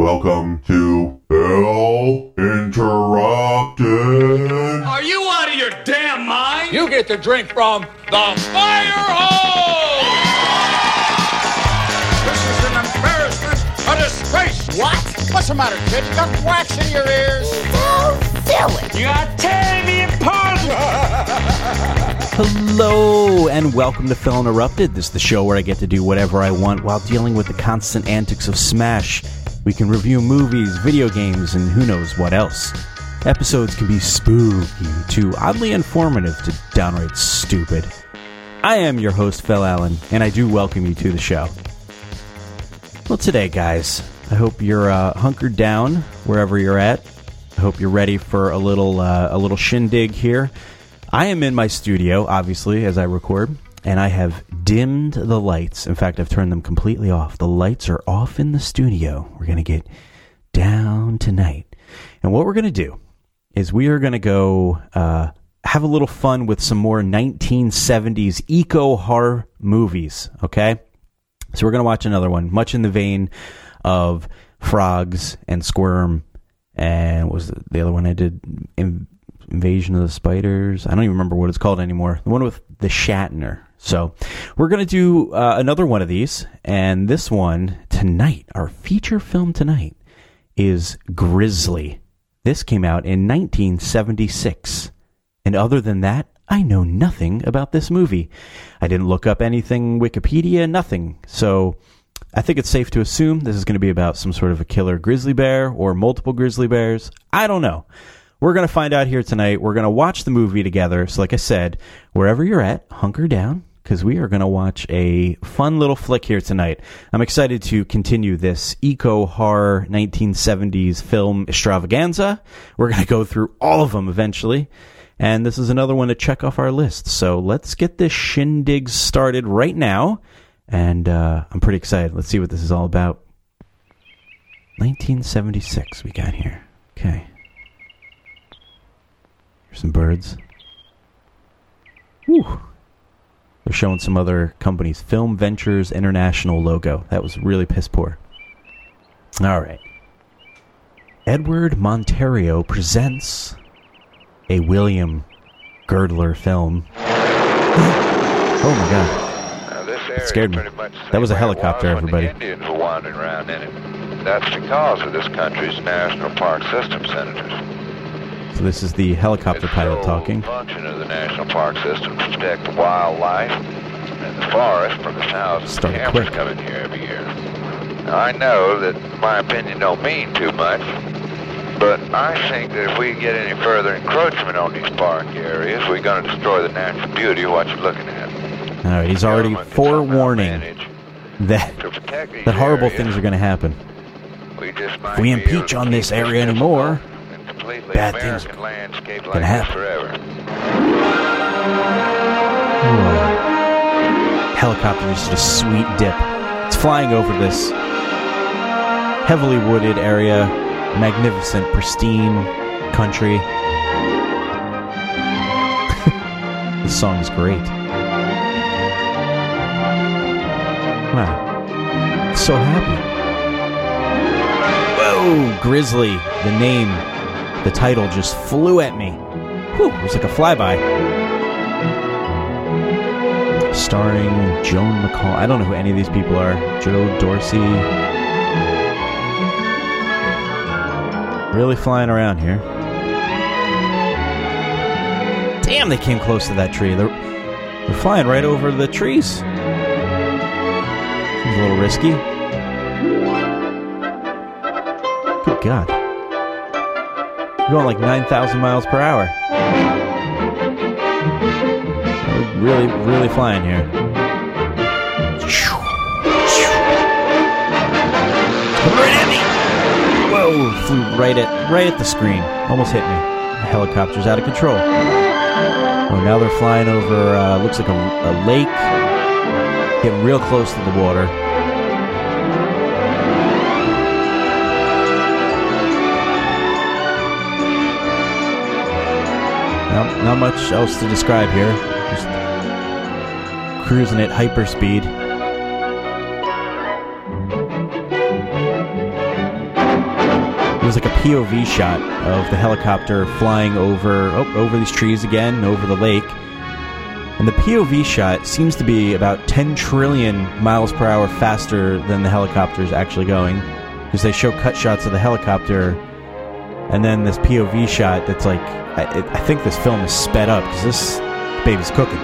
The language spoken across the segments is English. Welcome to Bill Interrupted. Are you out of your damn mind? You get to drink from the fire hose! This is an embarrassment, a disgrace! What? What's the matter, kid? You got wax in your ears? Don't do it! You're tearing me apart! Hello and welcome to Film Interrupted. This is the show where I get to do whatever I want while dealing with the constant antics of Smash. We can review movies, video games, and who knows what else. Episodes can be spooky to oddly informative to downright stupid. I am your host, Phil Allen, and I do welcome you to the show. Well, today, guys, I hope you're hunkered down wherever you're at. I hope you're ready for a little shindig here. I am in my studio, obviously, as I record, and I have dimmed the lights. In fact, I've turned them completely off. The lights are off in the studio. We're going to get down tonight. And what we're going to do is we are going to go have a little fun with some more 1970s eco-horror movies, okay? So we're going to watch another one, much in the vein of Frogs and Squirm, and what was the other one I did? Invasion of the Spiders. I don't even remember what it's called anymore. The one with the Shatner. So we're going to do another one of these. And this one tonight, our feature film tonight, is Grizzly. This came out in 1976. And other than that, I know nothing about this movie. I didn't look up anything, Wikipedia, nothing. So I think it's safe to assume this is going to be about some sort of a killer grizzly bear or multiple grizzly bears. I don't know. We're going to find out here tonight. We're going to watch the movie together. So like I said, wherever you're at, hunker down, because we are going to watch a fun little flick here tonight. I'm excited to continue this eco-horror 1970s film extravaganza. We're going to go through all of them eventually. And this is another one to check off our list. So let's get this shindig started right now. And I'm pretty excited. Let's see what this is all about. 1976 we got here. Okay. Here's some birds. Whew. They're showing some other companies. Film Ventures International logo. That was really piss poor. All right. Edward Montoro presents a William Girdler film. Oh, my God. That scared me. That was a helicopter, everybody. Indians were wandering around in it. That's the cause of this country's national park system, Senators. So this is the helicopter pilot talking. The function of the national park system to protect the wildlife and the forest from the thousands of campers coming here every year. Now, I know that my opinion don't mean too much, but I think that if we get any further encroachment on these park areas, we're going to destroy the natural beauty of what you're looking at. All right, he's already forewarning that horrible things are going to happen. If we impeach on this area anymore, bad things can happen. Ooh. Helicopter is just a sweet dip. It's flying over this heavily wooded area, magnificent, pristine country. This song is great. Wow. So happy. Whoa, Grizzly, the name. The title just flew at me. Whew, it was like a flyby. Starring Joan McCall. I don't know who any of these people are. Joe Dorsey. Really flying around here. Damn, they came close to that tree. They're flying right over the trees. Seems a little risky. Good God. Going like 9,000 miles per hour. Really, really flying here. Right at me! Whoa! Flew right at the screen. Almost hit me. The helicopter's out of control. Oh, now they're flying over. Looks like a lake. Getting real close to the water. Not much else to describe here. Just cruising at hyperspeed. was like a POV shot of the helicopter flying over these trees again, over the lake. And the POV shot seems to be about 10 trillion miles per hour faster than the helicopter's actually going. Because they show cut shots of the helicopter, and then this POV shot that's like... I think this film is sped up, because this baby's cooking.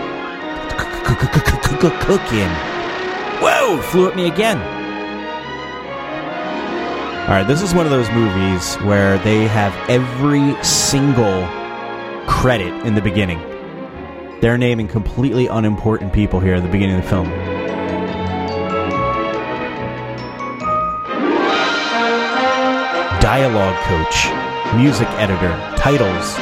Cooking! Whoa! Flew at me again! Alright, this is one of those movies where they have every single credit in the beginning. They're naming completely unimportant people here at the beginning of the film. Dialogue coach, music editor, titles.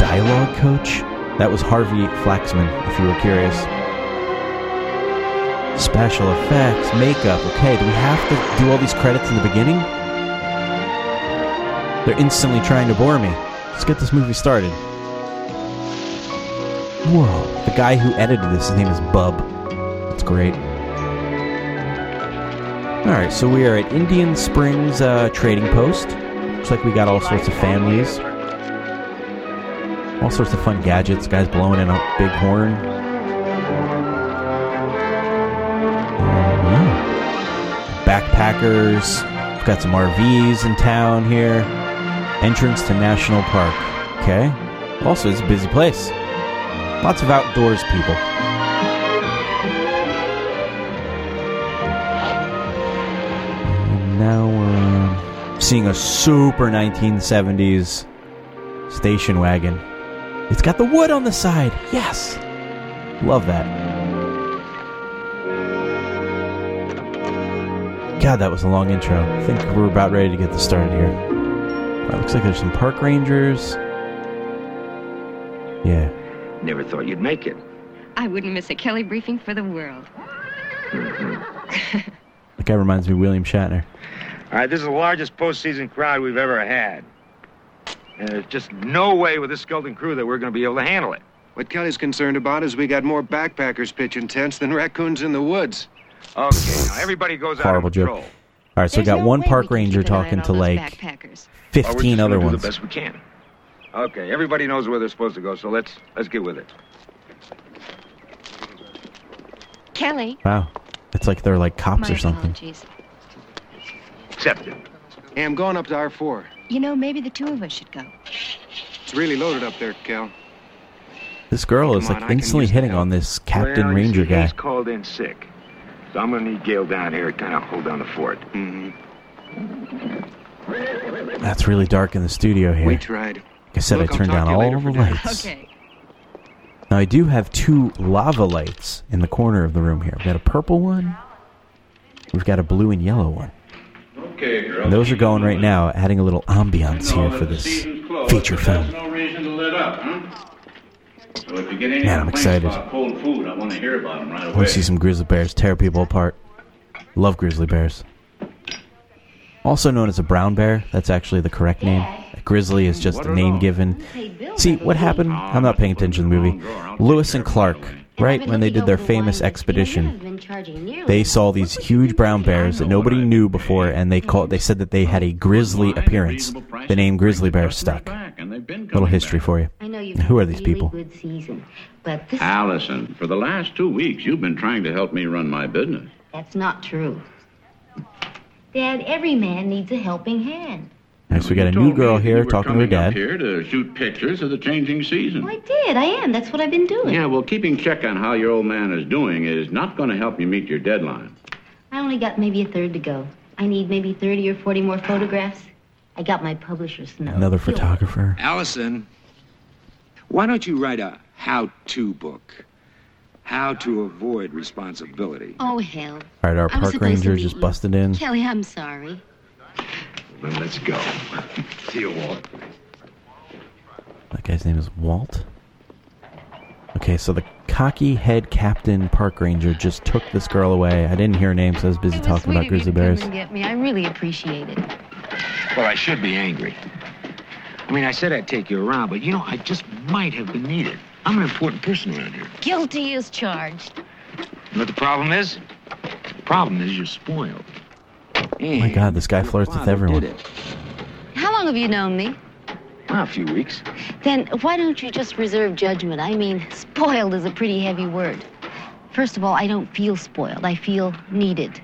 Dialogue coach? That was Harvey Flaxman, if you were curious. Special effects, makeup. Okay, do we have to do all these credits in the beginning? They're instantly trying to bore me. Let's get this movie started. Whoa. The guy who edited this, his name is Bub. That's great. Alright, so we are at Indian Springs Trading Post. Looks like we got all sorts of families. All sorts of fun gadgets. Guys blowing in a big horn. Backpackers. We've got some RVs in town here. Entrance to National Park. Okay. Also, it's a busy place. Lots of outdoors people. And now we're seeing a super 1970s station wagon. It's got the wood on the side. Yes. Love that. God, that was a long intro. I think we're about ready to get this started here. Wow, looks like there's some park rangers. Yeah. Never thought you'd make it. I wouldn't miss a Kelly briefing for the world. Mm-hmm. That guy reminds me of William Shatner. All right, this is the largest postseason crowd we've ever had. And there's just no way with this skeleton crew that we're going to be able to handle it. What Kelly's concerned about is we got more backpackers pitching tents than raccoons in the woods. Okay, now everybody goes out Horrible of control. Joke. All right, so we got one park ranger talking to, like, 15 other ones. We're just going to do the best we can. Okay, everybody knows where they're supposed to go, so let's get with it. Kelly. Wow. It's like they're like cops or something. Apologies. Accepted. Hey, I'm going up to R4. You know, maybe the two of us should go. It's really loaded up there, Kel. This girl is like instantly hitting on this Captain Ranger guy. He's called in sick. So I'm going to need Gail down here to kind of hold down the fort. Mm-hmm. That's really dark in the studio here. We tried. Like I said, I turned down all the lights. Okay. Now, I do have two lava lights in the corner of the room here. We've got a purple one. We've got a blue and yellow one. Okay, girl. And those are going right now, adding a little ambiance here for this feature film. No reason to let up, huh? So if you get any I'm excited. Cold food, I want to hear about them right away. I want to see some grizzly bears tear people apart. Love grizzly bears. Also known as a brown bear. That's actually the correct name. Grizzly is just a name given. See, what happened? I'm not paying attention to the movie. Lewis and Clark, right when they did their famous expedition, they saw these huge brown bears that nobody knew before, and they said that they had a grizzly appearance. The name grizzly bear stuck. Little history for you. And who are these people? Allison, for the last 2 weeks, you've been trying to help me run my business. That's not true. Dad, every man needs a helping hand. Nice, so we got a new girl here talking to her dad. Here to shoot pictures of the changing season. Oh, I did. I am. That's what I've been doing. Yeah, well, keeping check on how your old man is doing is not going to help you meet your deadline. I only got maybe a third to go. I need maybe 30 or 40 more photographs. I got my publisher's note. Another photographer. Allison, why don't you write a how-to book? How to avoid responsibility. Oh, hell. All right, our park ranger just busted in. Kelly, I'm sorry. Then let's go. See you, Walt. That guy's name is Walt. Okay, so the cocky head captain park ranger just took this girl away. I didn't hear her name, so I was busy talking about grizzly bears. Get me. I really appreciate it. Well, I should be angry. I mean, I said I'd take you around, but, you know, I just might have been needed. I'm an important person around here. Guilty as charged. You know what the problem is? The problem is you're spoiled. Hey, my God, this guy flirts with everyone. How long have you known me? Well, a few weeks. Then why don't you just reserve judgment? I mean, spoiled is a pretty heavy word. First of all, I don't feel spoiled. I feel needed.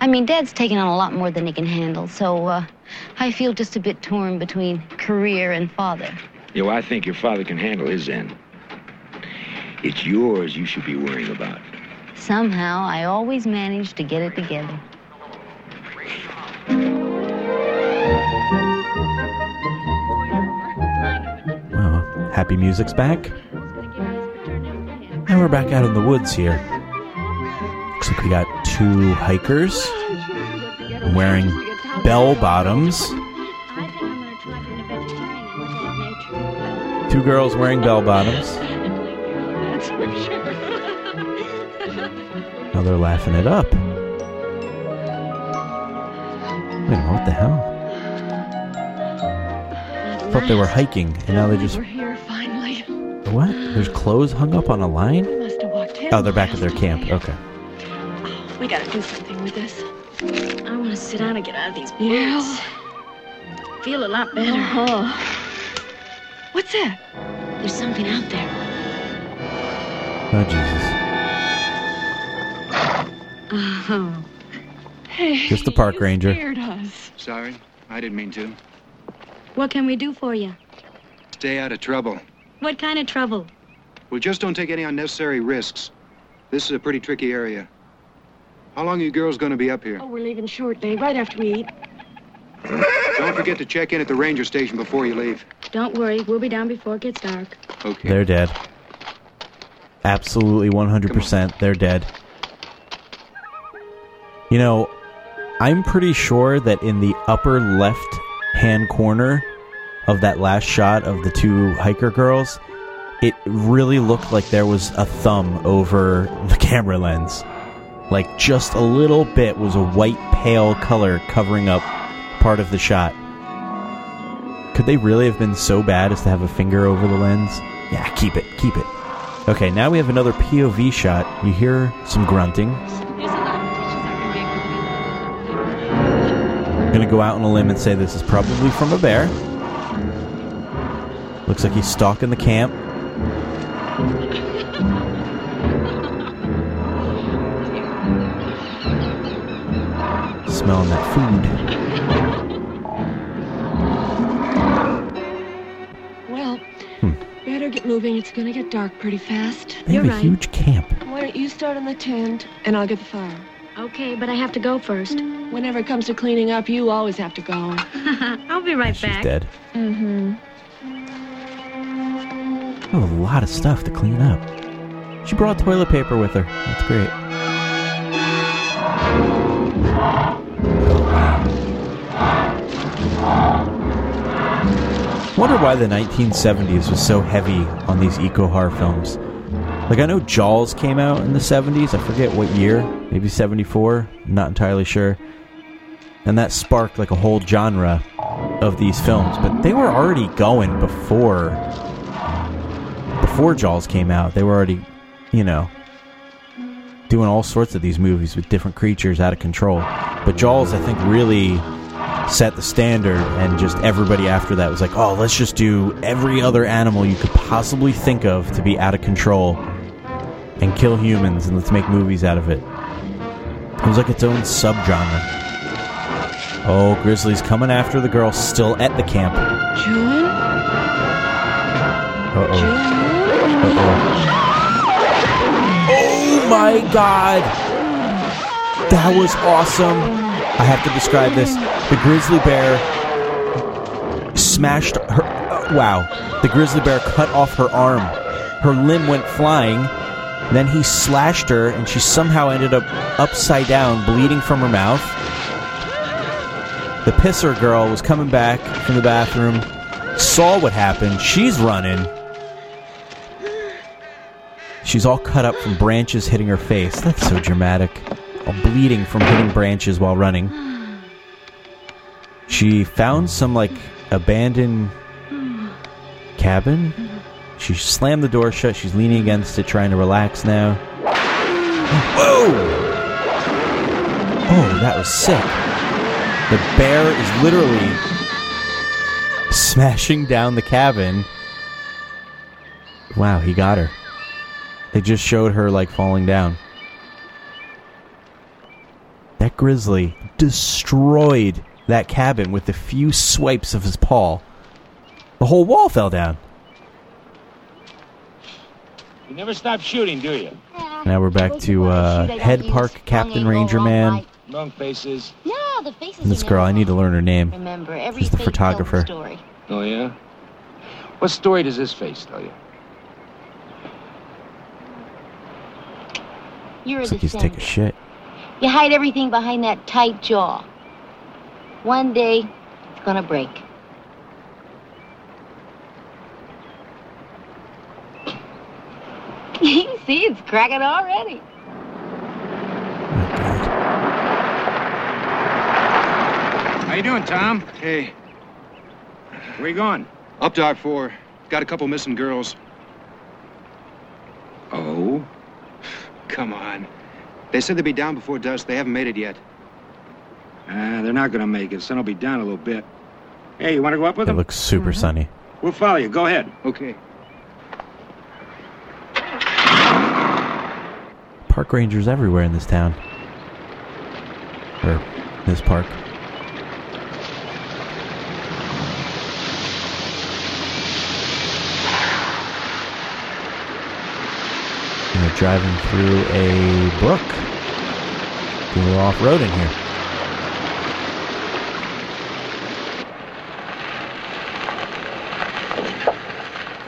I mean, Dad's taken on a lot more than he can handle, so I feel just a bit torn between career and father. Yeah, well, I think your father can handle his end. It's yours you should be worrying about. Somehow, I always manage to get it together. Well, happy music's back. And we're back out in the woods here. Looks like we got two hikers wearing bell bottoms. Two girls wearing bell bottoms. Now they're laughing it up. Wait, what the hell? I thought they were hiking, and now they just... We're here, finally. What? There's clothes hung up on a line? Oh, they're back at their camp. Okay. We gotta do something with this. I want to sit down and get out of these woods. Feel a lot better. Uh-huh. What's that? There's something out there. Oh, Jesus. Oh. Hey, just the park ranger. Scared us. Sorry, I didn't mean to. What can we do for you? Stay out of trouble. What kind of trouble? Well, just don't take any unnecessary risks. This is a pretty tricky area. How long are you girls going to be up here? Oh, we're leaving shortly, right after we eat. Don't forget to check in at the ranger station before you leave. Don't worry, we'll be down before it gets dark. Okay. They're dead. Absolutely 100%. They're dead. You know, I'm pretty sure that in the upper left-hand corner of that last shot of the two hiker girls, it really looked like there was a thumb over the camera lens. Like, just a little bit was a white, pale color covering up part of the shot. Could they really have been so bad as to have a finger over the lens? Yeah, keep it, keep it. Okay, now we have another POV shot. You hear some grunting. I'm going to go out on a limb and say this is probably from a bear. Looks like he's stalking the camp. Smelling that food. Well, better get moving. It's going to get dark pretty fast. They have a huge camp. Why don't you start on the tent, and I'll get the fire. Okay, but I have to go first. Whenever it comes to cleaning up, you always have to go. I'll be right back. She's dead. Mm-hmm. Oh, a lot of stuff to clean up. She brought toilet paper with her. That's great. I wonder why the 1970s was so heavy on these eco-horror films. Like, I know Jaws came out in the 70s. I forget what year. Maybe 74. I'm not entirely sure. And that sparked, like, a whole genre of these films. But they were already going before Jaws came out. They were already, you know, doing all sorts of these movies with different creatures out of control. But Jaws, I think, really set the standard. And just everybody after that was like, oh, let's just do every other animal you could possibly think of to be out of control. And kill humans, and let's make movies out of it. It was like its own subgenre. Oh, Grizzly's coming after the girl still at the camp. June? Uh-oh. June? Uh-oh. Oh my God! That was awesome! I have to describe this. The grizzly bear smashed her... wow. The grizzly bear cut off her arm. Her limb went flying... Then he slashed her, and she somehow ended up upside down, bleeding from her mouth. The pisser girl was coming back from the bathroom, saw what happened. She's running. She's all cut up from branches hitting her face. That's so dramatic. All bleeding from hitting branches while running. She found some, like, abandoned cabin? She slammed the door shut. She's leaning against it, trying to relax now. Whoa! Oh, that was sick. The bear is literally smashing down the cabin. Wow, he got her. They just showed her, like, falling down. That grizzly destroyed that cabin with a few swipes of his paw. The whole wall fell down. You never stop shooting, do you? Now we're back to Head Park Captain Ranger Man. Wrong faces. No, the faces. And this girl, I need to learn her name. Remember, she's the photographer. Oh, yeah? What story does this face tell you? Looks like he's taking a shit. You hide everything behind that tight jaw. One day, it's gonna break. You can see it's cracking already. Oh, God. How you doing, Tom? Hey. Where you going? Up to R4. Got a couple missing girls. Oh? Come on. They said they'd be down before dusk. They haven't made it yet. They're not gonna make it. Sun will be down a little bit. Hey, you wanna go up with them? It looks super sunny. We'll follow you. Go ahead. Okay. Park rangers everywhere in this town. Or this park. And they're driving through a brook. A little off-road in here.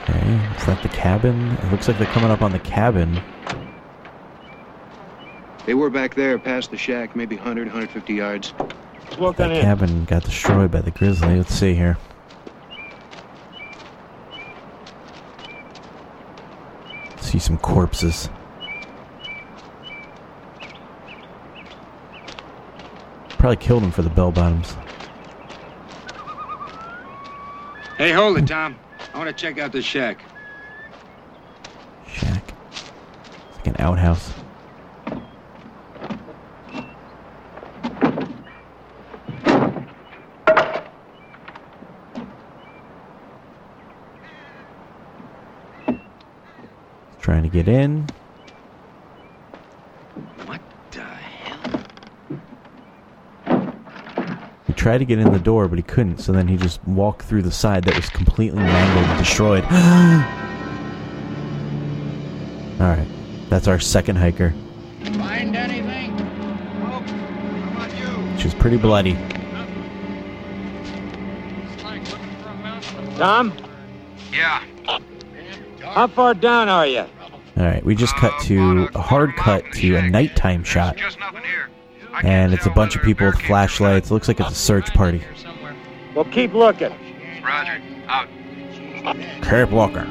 Okay, is that the cabin? It looks like they're coming up on the cabin. They were back there, past the shack, maybe 100, 150 yards. That cabin got destroyed by the grizzly. Let's see here. See some corpses. Probably killed him for the bell-bottoms. Hey, hold it, Tom. I want to check out this shack. Shack? It's like an outhouse. Trying to get in. What the hell? He tried to get in the door, but he couldn't, so then he just walked through the side that was completely mangled and destroyed. Alright, that's our second hiker. Find anything? Oh, how about you? She's pretty bloody. Tom? Yeah. How far down are you? Alright, we just cut to a hard cut to a nighttime shot. And it's a bunch of people with flashlights. Looks like it's a search party. Well, keep looking. Roger. Out. Cap Walker.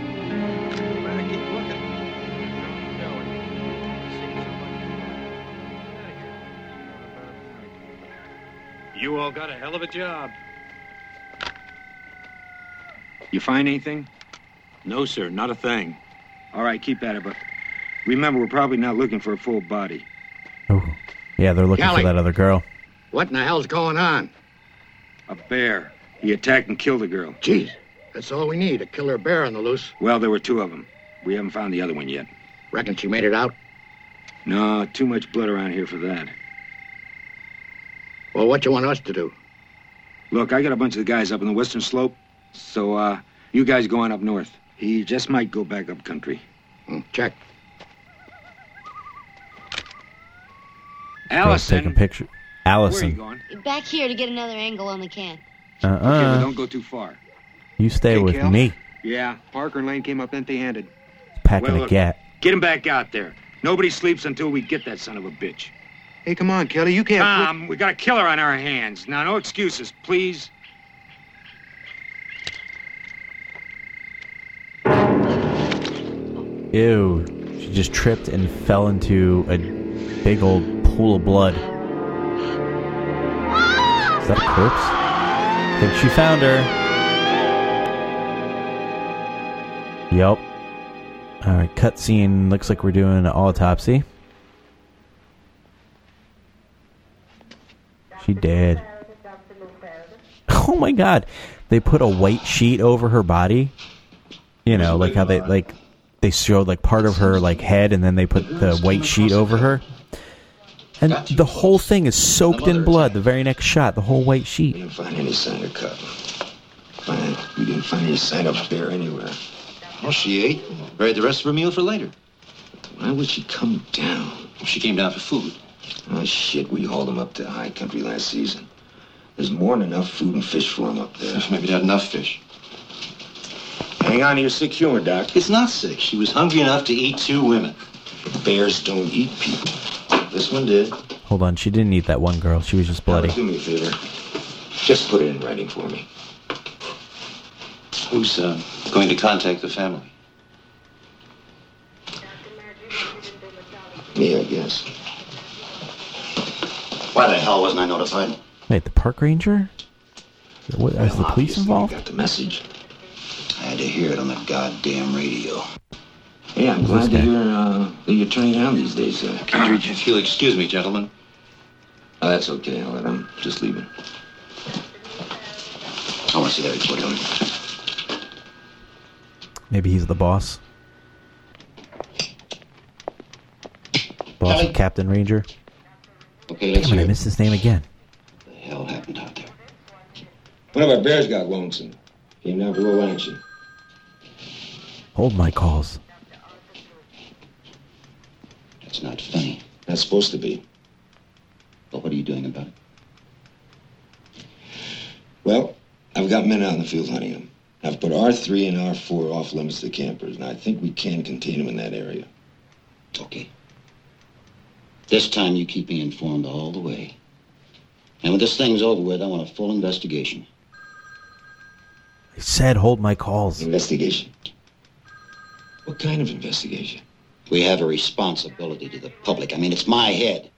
You all got a hell of a job. You find anything? No, sir, not a thing. All right, keep at it, but remember, we're probably not looking for a full body. Oh, yeah, they're looking Kelly, for that other girl. What in the hell's going on? A bear. He attacked and killed a girl. Jeez, that's all we need, a killer bear on the loose. Well, there were two of them. We haven't found the other one yet. Reckon she made it out? No, too much blood around here for that. Well, what you want us to do? Look, I got a bunch of guys up on the western slope, so, you guys go on up north. He just might go back up country. Check. Allison. Taking picture. Allison. Where are you going? Back here to get another angle on the can. Okay, well, don't go too far. You stay with Kel? Me. Yeah, Parker and Lane came up empty-handed. Packing a gat. Get him back out there. Nobody sleeps until we get that son of a bitch. Hey, come on, Kelly. You can't... Tom, we got a killer on our hands. Now, no excuses, please. Ew, she just tripped and fell into a big old pool of blood. Is that a corpse? I think she found her. Yup. Alright, cutscene. Looks like we're doing an autopsy. She dead. oh my God. They put a white sheet over her body. You know, like how they showed like part of her like head and then they put the white sheet over her. And the whole thing is soaked in blood. The very next shot, the whole white sheet. You didn't find any sign of cut. Fine. You didn't find any sign of there anywhere. Well, she ate and buried the rest of her meal for later. But why would she come down? Well, she came down for food. Oh, shit. We hauled them up to high country last season. There's more than enough food and fish for them up there. Maybe not enough fish. Hang on to your sick humor, Doc. It's not sick. She was hungry enough to eat two women. Bears don't eat people. This one did. Hold on, she didn't eat that one girl. She was just bloody. Now, do me a favor. Just put it in writing for me. Who's going to contact the family? Me, I guess. Why the hell wasn't I notified? Wait, the park ranger? What, well, is the police involved? I got the message. I had to hear it on the goddamn radio. Hey, I'm glad to hear that you're turning down these days, Kittredge. If you'll excuse me, gentlemen. Oh, that's okay. I'll let him. Just leave it. I want to see that report, Helen. Maybe he's the boss. Boss of Captain Ranger. Okay, let's see. I missed his name again. What the hell happened out there? One of our bears got lonesome. Came down for a little action. Hold my calls. It's not funny. That's supposed to be. But what are you doing about it? Well, I've got men out in the field hunting them. I've put R3 and R4 off limits to campers, and I think we can contain them in that area. Okay. This time you keep me informed all the way. And when this thing's over with, I want a full investigation. I said hold my calls. Investigation? What kind of investigation? We have a responsibility to the public. I mean, it's my head.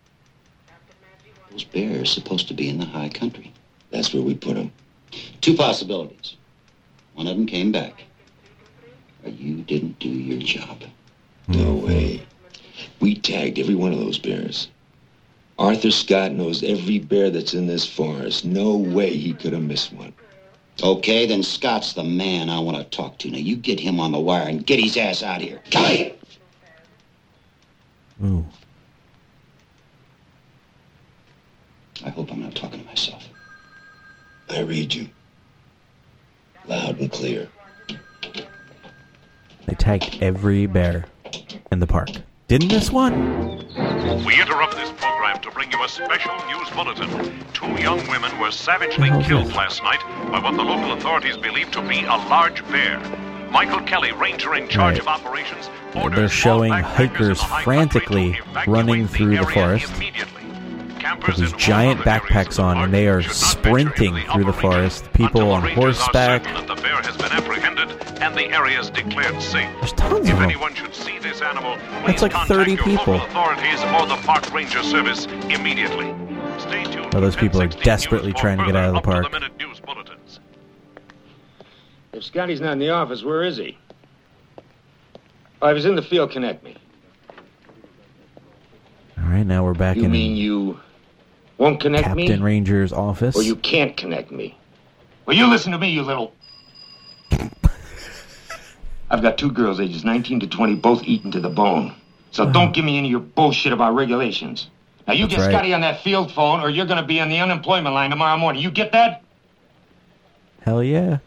Those bears are supposed to be in the high country. That's where we put them. Two possibilities. One of them came back. Or you didn't do your job. No way. We tagged every one of those bears. Arthur Scott knows every bear that's in this forest. No way he could have missed one. Okay, then Scott's the man I want to talk to. Now, you get him on the wire and get his ass out of here. Kelly! Ooh. I hope I'm not talking to myself. I read you. Loud and clear. They tagged every bear in the park. Didn't miss one? We interrupt this program to bring you a special news bulletin. Two young women were savagely killed last night by what the local authorities believe to be a large bear. Michael Kelly, ranger in charge of operations, orders they're showing hikers frantically running through the forest with these giant backpacks on, and they are sprinting through the forest. People on horseback. The bear has been apprehended, and the area is declared safe. There's tons of them. That's like 30 people. Authorities or the park ranger service immediately. Stay tuned. Those people are desperately trying to get out of the park. If Scotty's not in the office, where is he? I was in the field. Connect me. All right, now we're back in. You mean you won't connect me? Captain Ranger's office. Or you can't connect me. Well, you listen to me, you little. I've got two girls, ages 19 to 20, both eaten to the bone. So don't give me any of your bullshit about regulations. Now, you get Scotty on that field phone, or you're going to be on the unemployment line tomorrow morning. You get that? Hell yeah.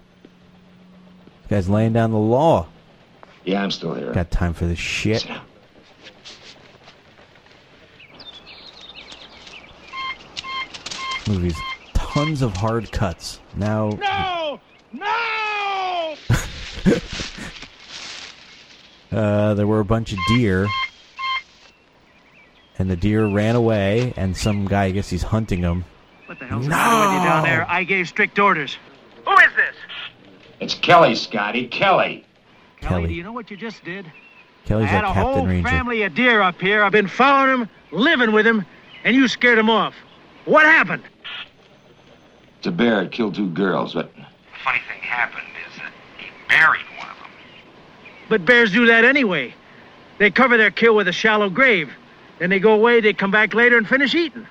Guys laying down the law. Yeah, I'm still here. Got time for this shit. Sit down. Movies. Tons of hard cuts. Now... No! No! There were a bunch of deer. And the deer ran away, and some guy, I guess he's hunting them. What the hell's the matter with you down there? I gave strict orders. Who is this? It's Kelly, Scotty. Kelly, do you know what you just did? Kelly's our Captain Ranger. I had a whole family of deer up here. I've been following them, living with them, and you scared them off. What happened? It's a bear that killed two girls, but... The funny thing happened is that he buried one of them. But bears do that anyway. They cover their kill with a shallow grave. Then they go away, they come back later and finish eating.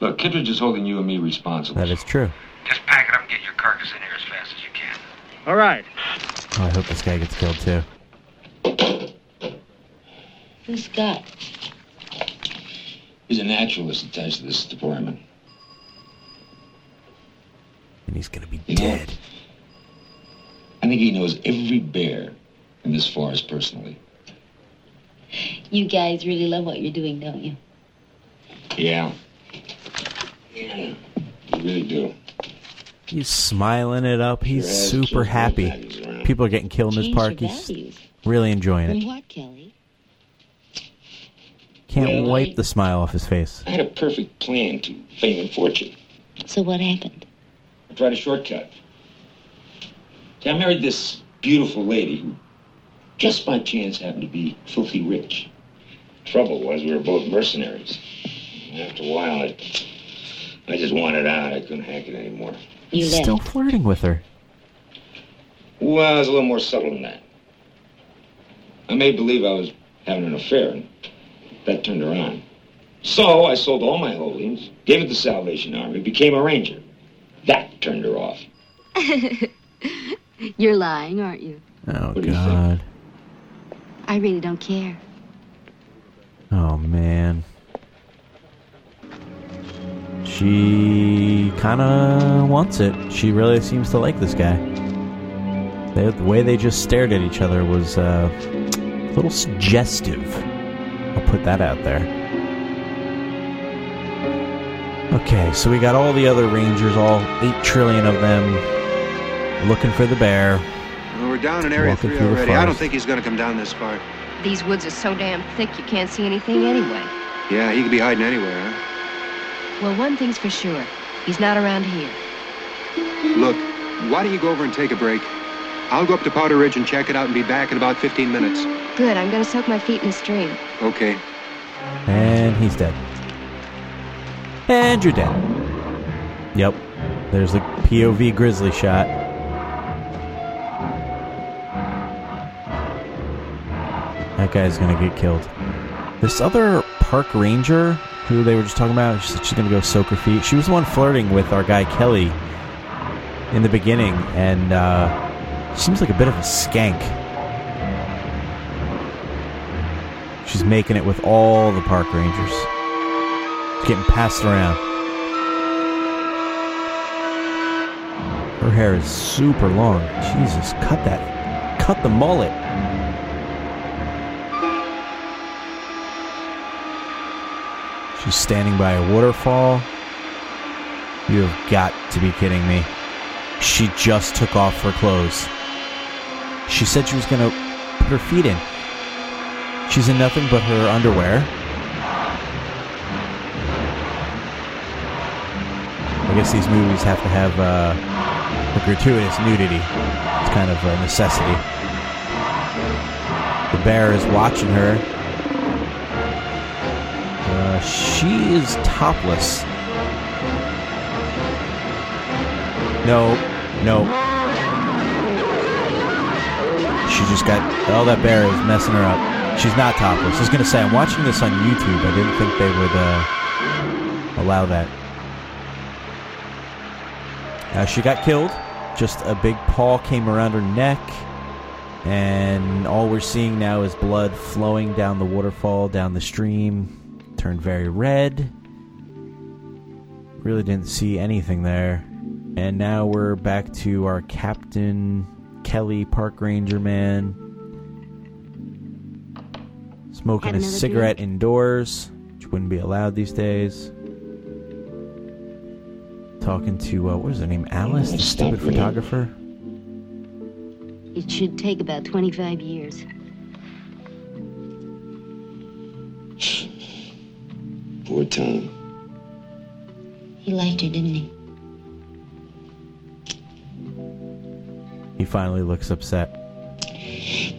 Look, Kittredge is holding you and me responsible. That is true. Just pack it us in here as fast as you can. All right. Oh, I hope this guy gets killed, too. Who's that? He's a naturalist attached to this department. And he's going to be dead. I think he knows every bear in this forest personally. You guys really love what you're doing, don't you? Yeah. Yeah. You really do. He's smiling it up. He's super happy. People are getting killed in this park. He's really enjoying it. What, Kelly? Can't wipe the smile off his face. I had a perfect plan to fame and fortune. So what happened? I tried a shortcut. See, I married this beautiful lady who just by chance happened to be filthy rich. Trouble was we were both mercenaries. And after a while, I just wanted out. I couldn't hack it anymore. You're still flirting with her. Well, I was a little more subtle than that. I made believe I was having an affair, and that turned her on. So I sold all my holdings, gave it to the Salvation Army, became a ranger. That turned her off. You're lying, aren't you? Oh, what God. I really don't care. Oh, man. She kind of wants it. She really seems to like this guy. The way they just stared at each other was a little suggestive. I'll put that out there. Okay, so we got all the other rangers, all 8 trillion of them, looking for the bear. Well, we're down in Area 3 already. I don't think he's going to come down this far. These woods are so damn thick you can't see anything anyway. Yeah, he could be hiding anywhere, huh? Well, one thing's for sure. He's not around here. Look, why don't you go over and take a break? I'll go up to Powder Ridge and check it out and be back in about 15 minutes. Good. I'm going to soak my feet in a stream. Okay. And he's dead. And you're dead. Yep. There's the POV grizzly shot. That guy's going to get killed. This other park ranger who they were just talking about, she's going to go soak her feet. She was the one flirting with our guy Kelly in the beginning, and seems like a bit of a skank. She's making it with all the park rangers. She's getting passed around. Her hair is super long. Jesus, cut that. Cut the mullet. She's standing by a waterfall. You have got to be kidding me. She just took off her clothes. She said she was going to put her feet in. She's in nothing but her underwear. I guess these movies have to have a gratuitous nudity. It's kind of a necessity. The bear is watching her. She is topless. No. She just got... Oh, that bear is messing her up. She's not topless. I was going to say, I'm watching this on YouTube. I didn't think they would allow that. She got killed. Just a big paw came around her neck. And all we're seeing now is blood flowing down the waterfall, down the stream. Turned very red. Really didn't see anything there. And now we're back to our Captain Kelly, Park Ranger man, smoking a cigarette indoors, which wouldn't be allowed these days. Talking to what was her name? Alice, the stupid photographer. It should take about 25 years. Poor Tom. He liked her, didn't he? He finally looks upset.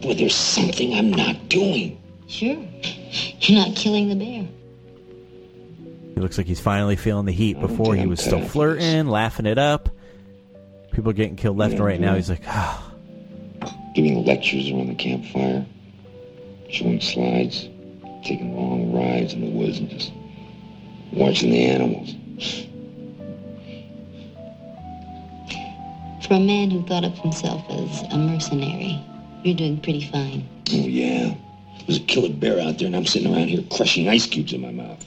Boy, there's something I'm not doing. Sure. You're not killing the bear. He looks like he's finally feeling the heat. Before, he was still flirting, laughing it up. People are getting killed left and right now. He's like, ah. Oh. Giving lectures around the campfire, showing slides, taking long rides in the woods and just... watching the animals. For a man who thought of himself as a mercenary, you're doing pretty fine. Oh, yeah. There's a killer bear out there, and I'm sitting around here crushing ice cubes in my mouth.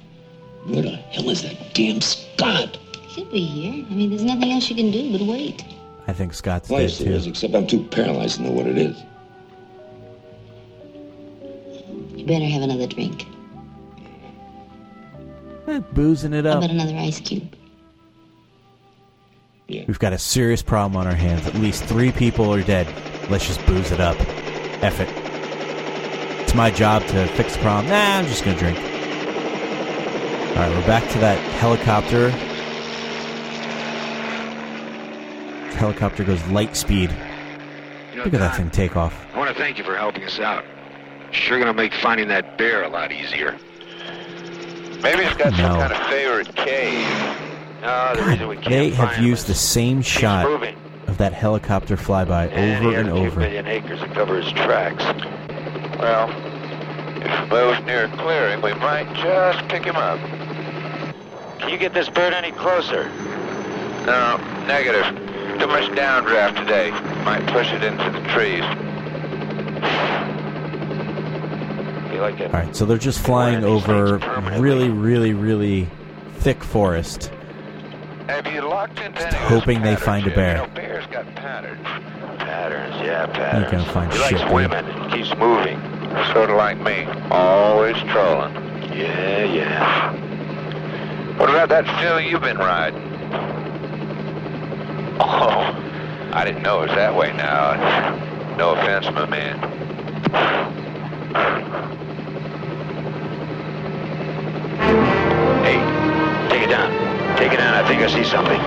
Where the hell is that damn Scott? Should be here. I mean, there's nothing else you can do but wait. I think Scott's dead, too. Is, except I'm too paralyzed to know what it is. You better have another drink. Boozing it up. How about another ice cube? Yeah. We've got a serious problem on our hands. At least 3 people are dead. Let's just booze it up. F it. It's my job to fix the problem. Nah, I'm just going to drink. Alright, we're back to that helicopter. The helicopter goes light speed. Look at that thing take off. I want to thank you for helping us out. Sure going to make finding that bear a lot easier. Maybe it's got some kind of favorite cave. They have used the same shot of that helicopter flyby over and over. 2 million acres to cover his tracks. Well, if he moves near a clearing, we might just pick him up. Can you get this bird any closer? No, negative. Too much downdraft today. Might push it into the trees. Like all right, so they're just flying over really thick forest. Have you locked into hoping they find a bear. You know, bears got patterns, yeah, patterns. You're gonna find shit. He likes women and keeps moving. Sort of like me. Always trolling. Yeah, yeah. What about that Phil you've been riding? Oh, I didn't know it was that way now. No offense, my man. Hey, take it down. Take it down. I think I see something.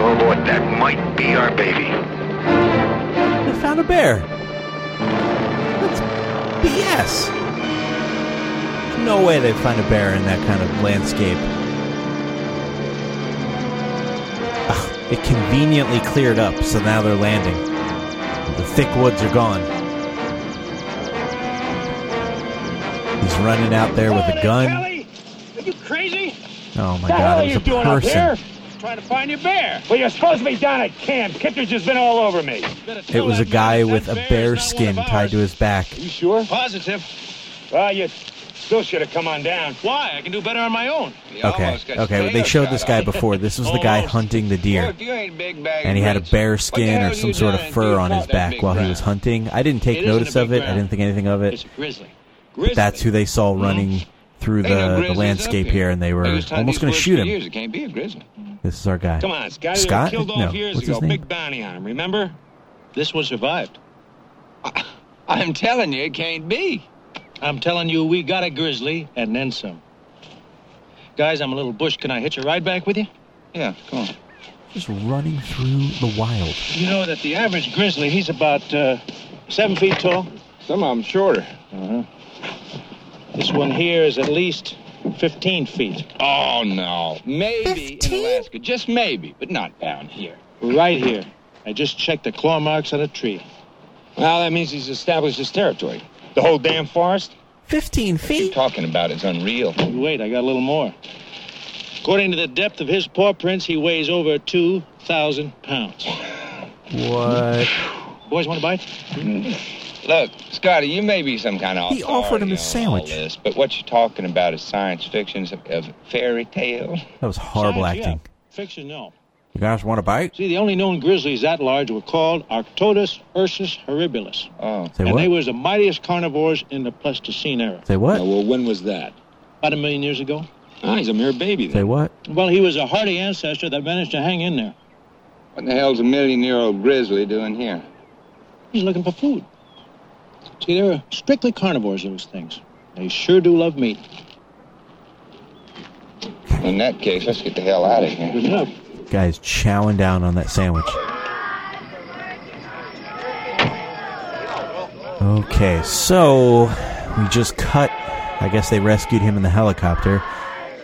Oh, boy, that might be our baby. They found a bear. That's BS. There's no way they'd find a bear in that kind of landscape. Ugh, it conveniently cleared up, so now they're landing. The thick woods are gone. He's running out there with a gun. Kelly, are you crazy? Oh my God! What are you doing up here? Trying to find your bear. Well, you're supposed to be down at camp. Kittredge has been all over me. It was a guy with a bear skin tied to his back. You sure? Positive. Well, you still should have come on down. Why? I can do better on my own. Okay. They showed this guy before. This was the guy hunting the deer, and he had a bear skin or some sort of fur on his back while he was hunting. I didn't take notice of it. I didn't think anything of it. It's a grizzly. But that's who they saw running through the landscape here, and they were almost going to shoot him. It can't be a grizzly. This is our guy. Come on, Scott? No, what's his name? Big bounty on him, remember? This one survived. I'm telling you, it can't be. I'm telling you, we got a grizzly, and then some. Guys, I'm a little bush. Can I hitch a ride back with you? Yeah, come on. Just running through the wild. You know that the average grizzly, he's about 7 feet tall. Some of them shorter. Uh-huh. This one here is at least 15 feet. Oh, no. Maybe 15? In Alaska. Just maybe, but not down here. Right here. I just checked the claw marks on a tree. Well, that means he's established his territory. The whole damn forest. 15 feet? What you're talking about is unreal. Wait, I got a little more. According to the depth of his paw prints, he weighs over 2,000 pounds. What? Boys, want a bite? Mm-hmm. Look, Scotty, you may be some kind of... He offered him a sandwich. This, but what you're talking about is science fiction, of fairy tale. That was horrible science, acting. Yeah. Fiction, no. You guys want a bite? See, the only known grizzlies that large were called Arctodus ursus horribilis. Oh. Say what? And they was the mightiest carnivores in the Pleistocene era. Say what? Oh, well, when was that? About 1 million years ago. Oh, he's a mere baby, then. Say what? Well, he was a hardy ancestor that managed to hang in there. What the hell's a million-year-old grizzly doing here? He's looking for food. See, they're strictly carnivores, those things. They sure do love meat. In that case, let's get the hell out of here. Good enough. Guy's chowing down on that sandwich. Okay, so we just cut. I guess they rescued him in the helicopter.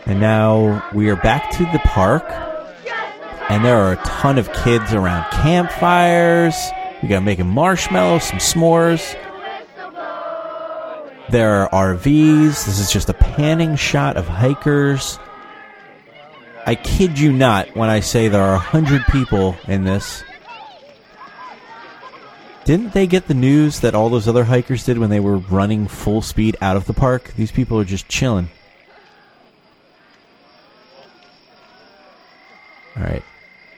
And now we are back to the park. And there are a ton of kids around campfires. We got making marshmallows, some s'mores. There are RVs. This is just a panning shot of hikers. I kid you not when I say there are 100 people in this. Didn't they get the news that all those other hikers did when they were running full speed out of the park? These people are just chilling. Alright.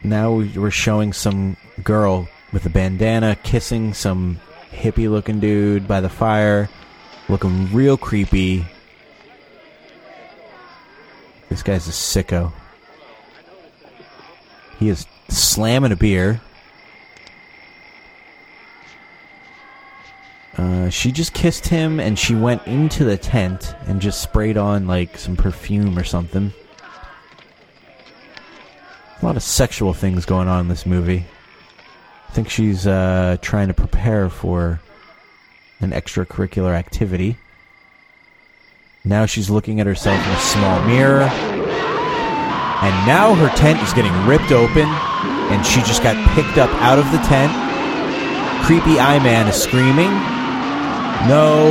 Now we're showing some girl with a bandana kissing some hippie-looking dude by the fire. Looking real creepy. This guy's a sicko. He is slamming a beer. She just kissed him, and she went into the tent and just sprayed on, like, some perfume or something. A lot of sexual things going on in this movie. I think she's trying to prepare for an extracurricular activity. Now she's looking at herself in a small mirror. And now her tent is getting ripped open, and she just got picked up out of the tent. Creepy Eye Man is screaming. No.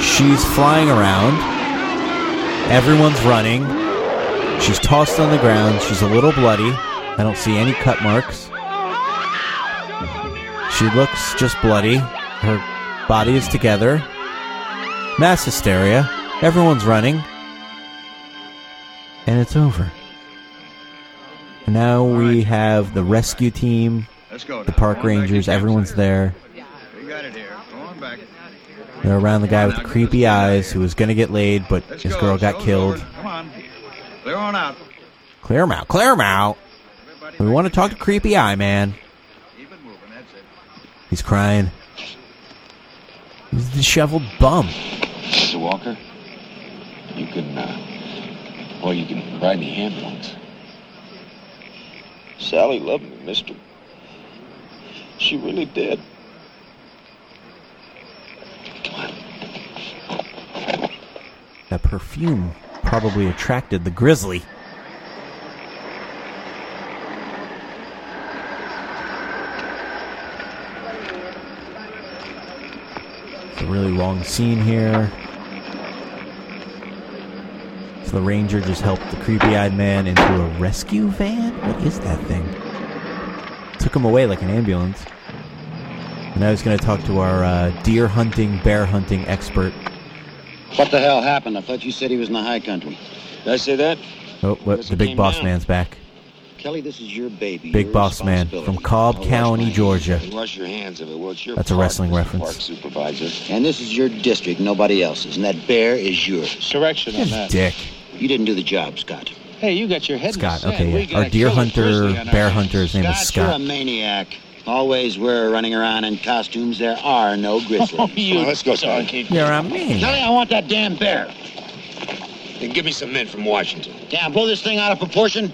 She's flying around. Everyone's running. She's tossed on the ground. She's a little bloody. I don't see any cut marks. She looks just bloody. Her body is together. Mass hysteria. Everyone's running. And it's over. And now we have the rescue team, the park rangers, everyone's there. They're around the guy with the creepy eyes who was going to get laid, but his girl got killed. Clear on out. Clear him out. We want to talk to Creepy Eye Man. He's crying. He's a disheveled bum. Mr. Walker, you can, you can provide me ambulance. Sally loved me, mister. She really did. Come on. That perfume probably attracted the grizzly. It's a really long scene here. So the ranger just helped the creepy-eyed man into a rescue van? What is that thing? Took him away like an ambulance. And now he's going to talk to our deer hunting, bear hunting expert. What the hell happened? I thought you said he was in the high country. Did I say that? Oh, what? The big boss man's back. Kelly, this is your baby. Big boss man from Cobb County, Georgia. Wash your hands of it. Well, it's your That's a wrestling reference. Park supervisor. And this is your district, nobody else's. And that bear is yours. Correction on that. Dick. You didn't do the job, Scott. Hey, you got your head Scott, in the sand. Okay, yeah. Our deer hunter, bear hunter, his name is Scott. You're a maniac. Always we're running around in costumes. There are no grizzlies. Oh, let's go, Scotty. You're on me. Johnny, I want that damn bear. Then give me some men from Washington. Damn, blow this thing out of proportion.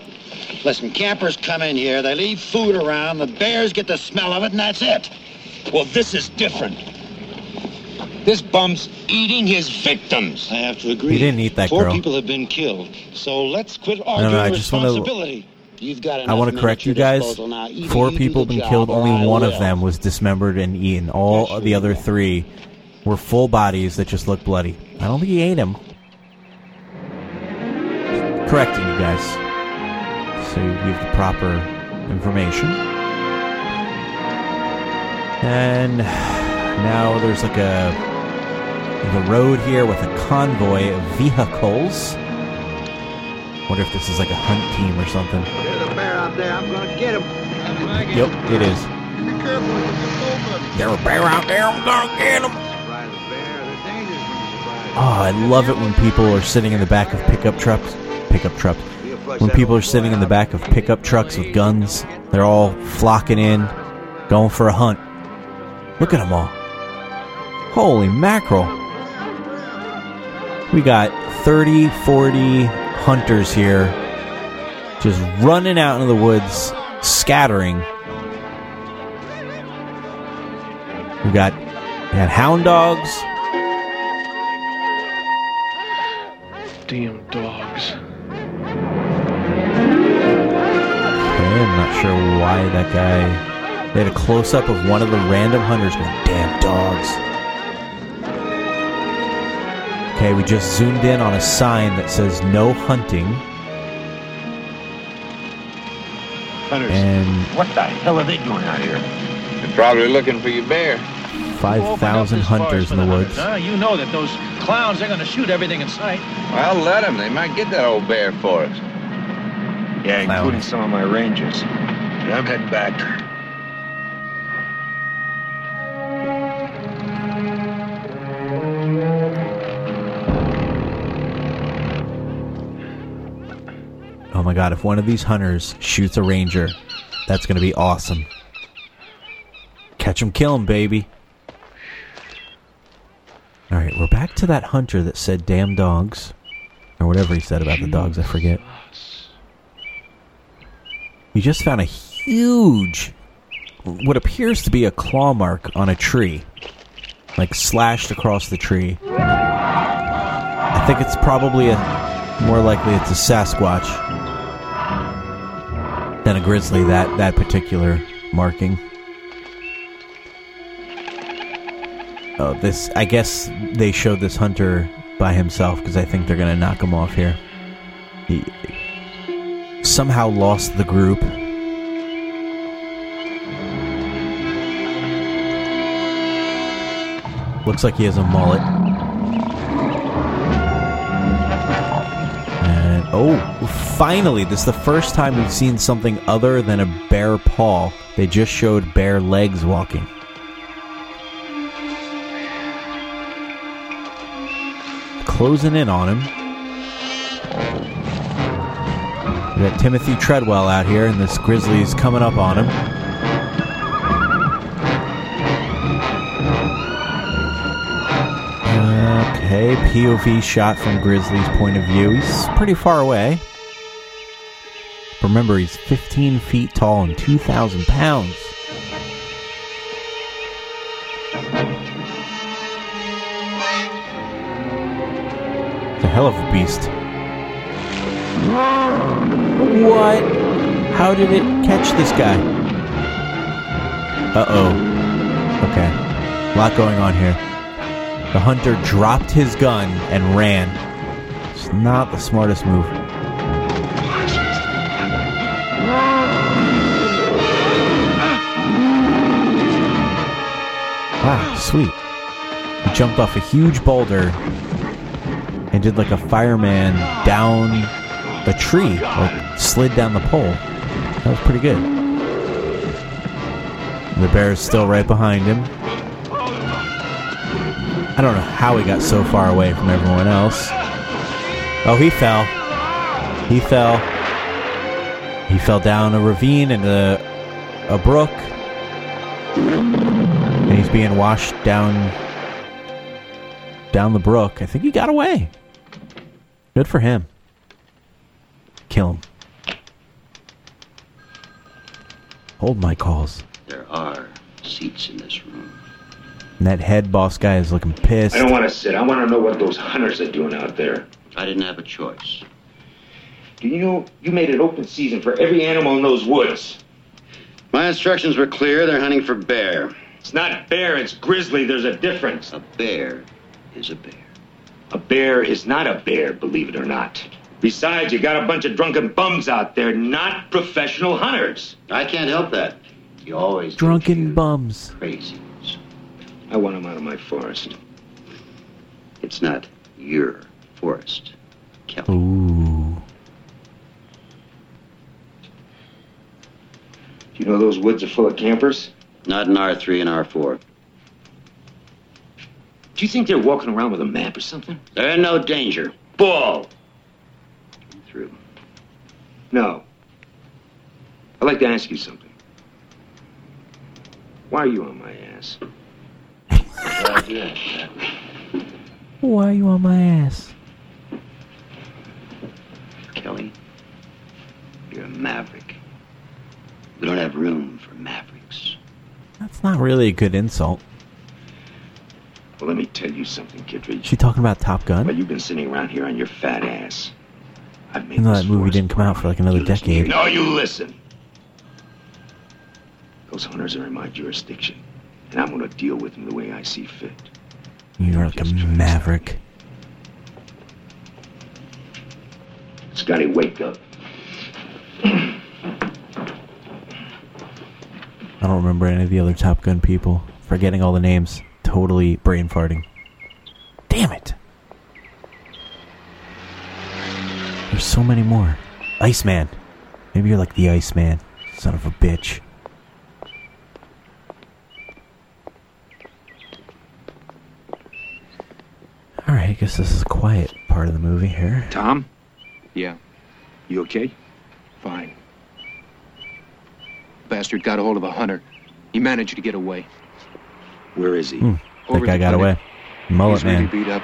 Listen, campers come in here. They leave food around. The bears get the smell of it, and that's it. Well, this is different. This bum's eating his victims. I have to agree. He didn't eat that girl. 4 people have been killed. So let's quit arguing responsibility. I want to correct you guys. 4 people have been killed. Only one of them was dismembered and eaten. All the other 3 were full bodies that just looked bloody. I don't think he ate him. Correcting you guys. So you give the proper information. And now there's like the road here with a convoy of vehicles. I wonder if this is like a hunt team or something. There's a bear out there. I'm going to get him. Yep, it is. Be careful. There's a bear out there. I'm going to get him. Oh, I love it when people are sitting in the back of pickup trucks. When people are sitting in the back of pickup trucks with guns, they're all flocking in, going for a hunt. Look at them all. Holy mackerel. We got 30, 40... hunters here just running out into the woods, scattering. We got hound dogs. Damn dogs. Okay, I'm not sure why that guy... They had a close-up of one of the random hunters going, damn dogs. Okay, we just zoomed in on a sign that says no hunting. Hunters. And what the hell are they doing out here? They're probably looking for your bear. 5,000 hunters in the woods. Huh? You know that those clowns, they're going to shoot everything in sight. Well, let them. They might get that old bear for us. Yeah, clowns. Including some of my rangers. But I'm heading back. Oh my God, if one of these hunters shoots a ranger, that's going to be awesome. Catch him, kill him, baby. All right, we're back to that hunter that said damn dogs. Or whatever he said about the dogs, I forget. We just found a huge, what appears to be a claw mark on a tree. Like slashed across the tree. I think it's probably more likely it's a Sasquatch than a grizzly, that particular marking. Oh, this, I guess they showed this hunter by himself because I think they're going to knock him off here. He somehow lost the group. Looks like he has a mullet. And, oh, finally, this is the first time we've seen something other than a bare paw. They just showed bare legs walking. Closing in on him. We got Timothy Treadwell out here, and this grizzly is coming up on him. Okay, POV shot from Grizzly's point of view. He's pretty far away. Remember, he's 15 feet tall and 2,000 pounds. Hell of a beast. What? How did it catch this guy? Uh-oh. Okay. A lot going on here. The hunter dropped his gun and ran. It's not the smartest move. Wow, sweet. He jumped off a huge boulder and did like a fireman down a tree, like slid down the pole. That was pretty good. The bear is still right behind him. I don't know how he got so far away from everyone else. Oh, he fell. He fell. He fell down a ravine and a brook. And he's being washed down the brook. I think he got away. Good for him. Kill him. Hold my calls. There are seats in this room. And that head boss guy is looking pissed. I don't want to sit. I want to know what those hunters are doing out there. I didn't have a choice. Do you know you made it open season for every animal in those woods? My instructions were clear. They're hunting for bear. It's not bear. It's grizzly. There's a difference. A bear is a bear. A bear is not a bear, believe it or not. Besides, you got a bunch of drunken bums out there, not professional hunters. I can't help that. You always drunken bums. Crazies. I want them out of my forest. It's not your forest, Kelly. Ooh. Do you know those woods are full of campers? Not in R3 and R4. Do you think they're walking around with a map or something? They're in no danger. Ball! Through. No. I'd like to ask you something. Why are you on my ass? Why are you on my ass? Kelly, you're a maverick. We don't have room for mavericks. That's not really a good insult. Well, let me tell you something, Kittredge. She talking about Top Gun? Well, you've been sitting around here on your fat ass. I've made that movie didn't come out for like another decade. No, you listen. Those hunters are in my jurisdiction, and I'm going to deal with them the way I see fit. You're like a maverick. Scotty, wake up. I don't remember any of the other Top Gun people. Forgetting all the names. Totally brain farting. Damn it. There's so many more. Iceman. Maybe you're like the Iceman. Son of a bitch. Alright, I guess this is a quiet part of the movie here. Tom? Yeah. You okay? Fine. Bastard got a hold of a hunter. He managed to get away. Where is he? That guy got away. Mullet, he's man. Really beat up.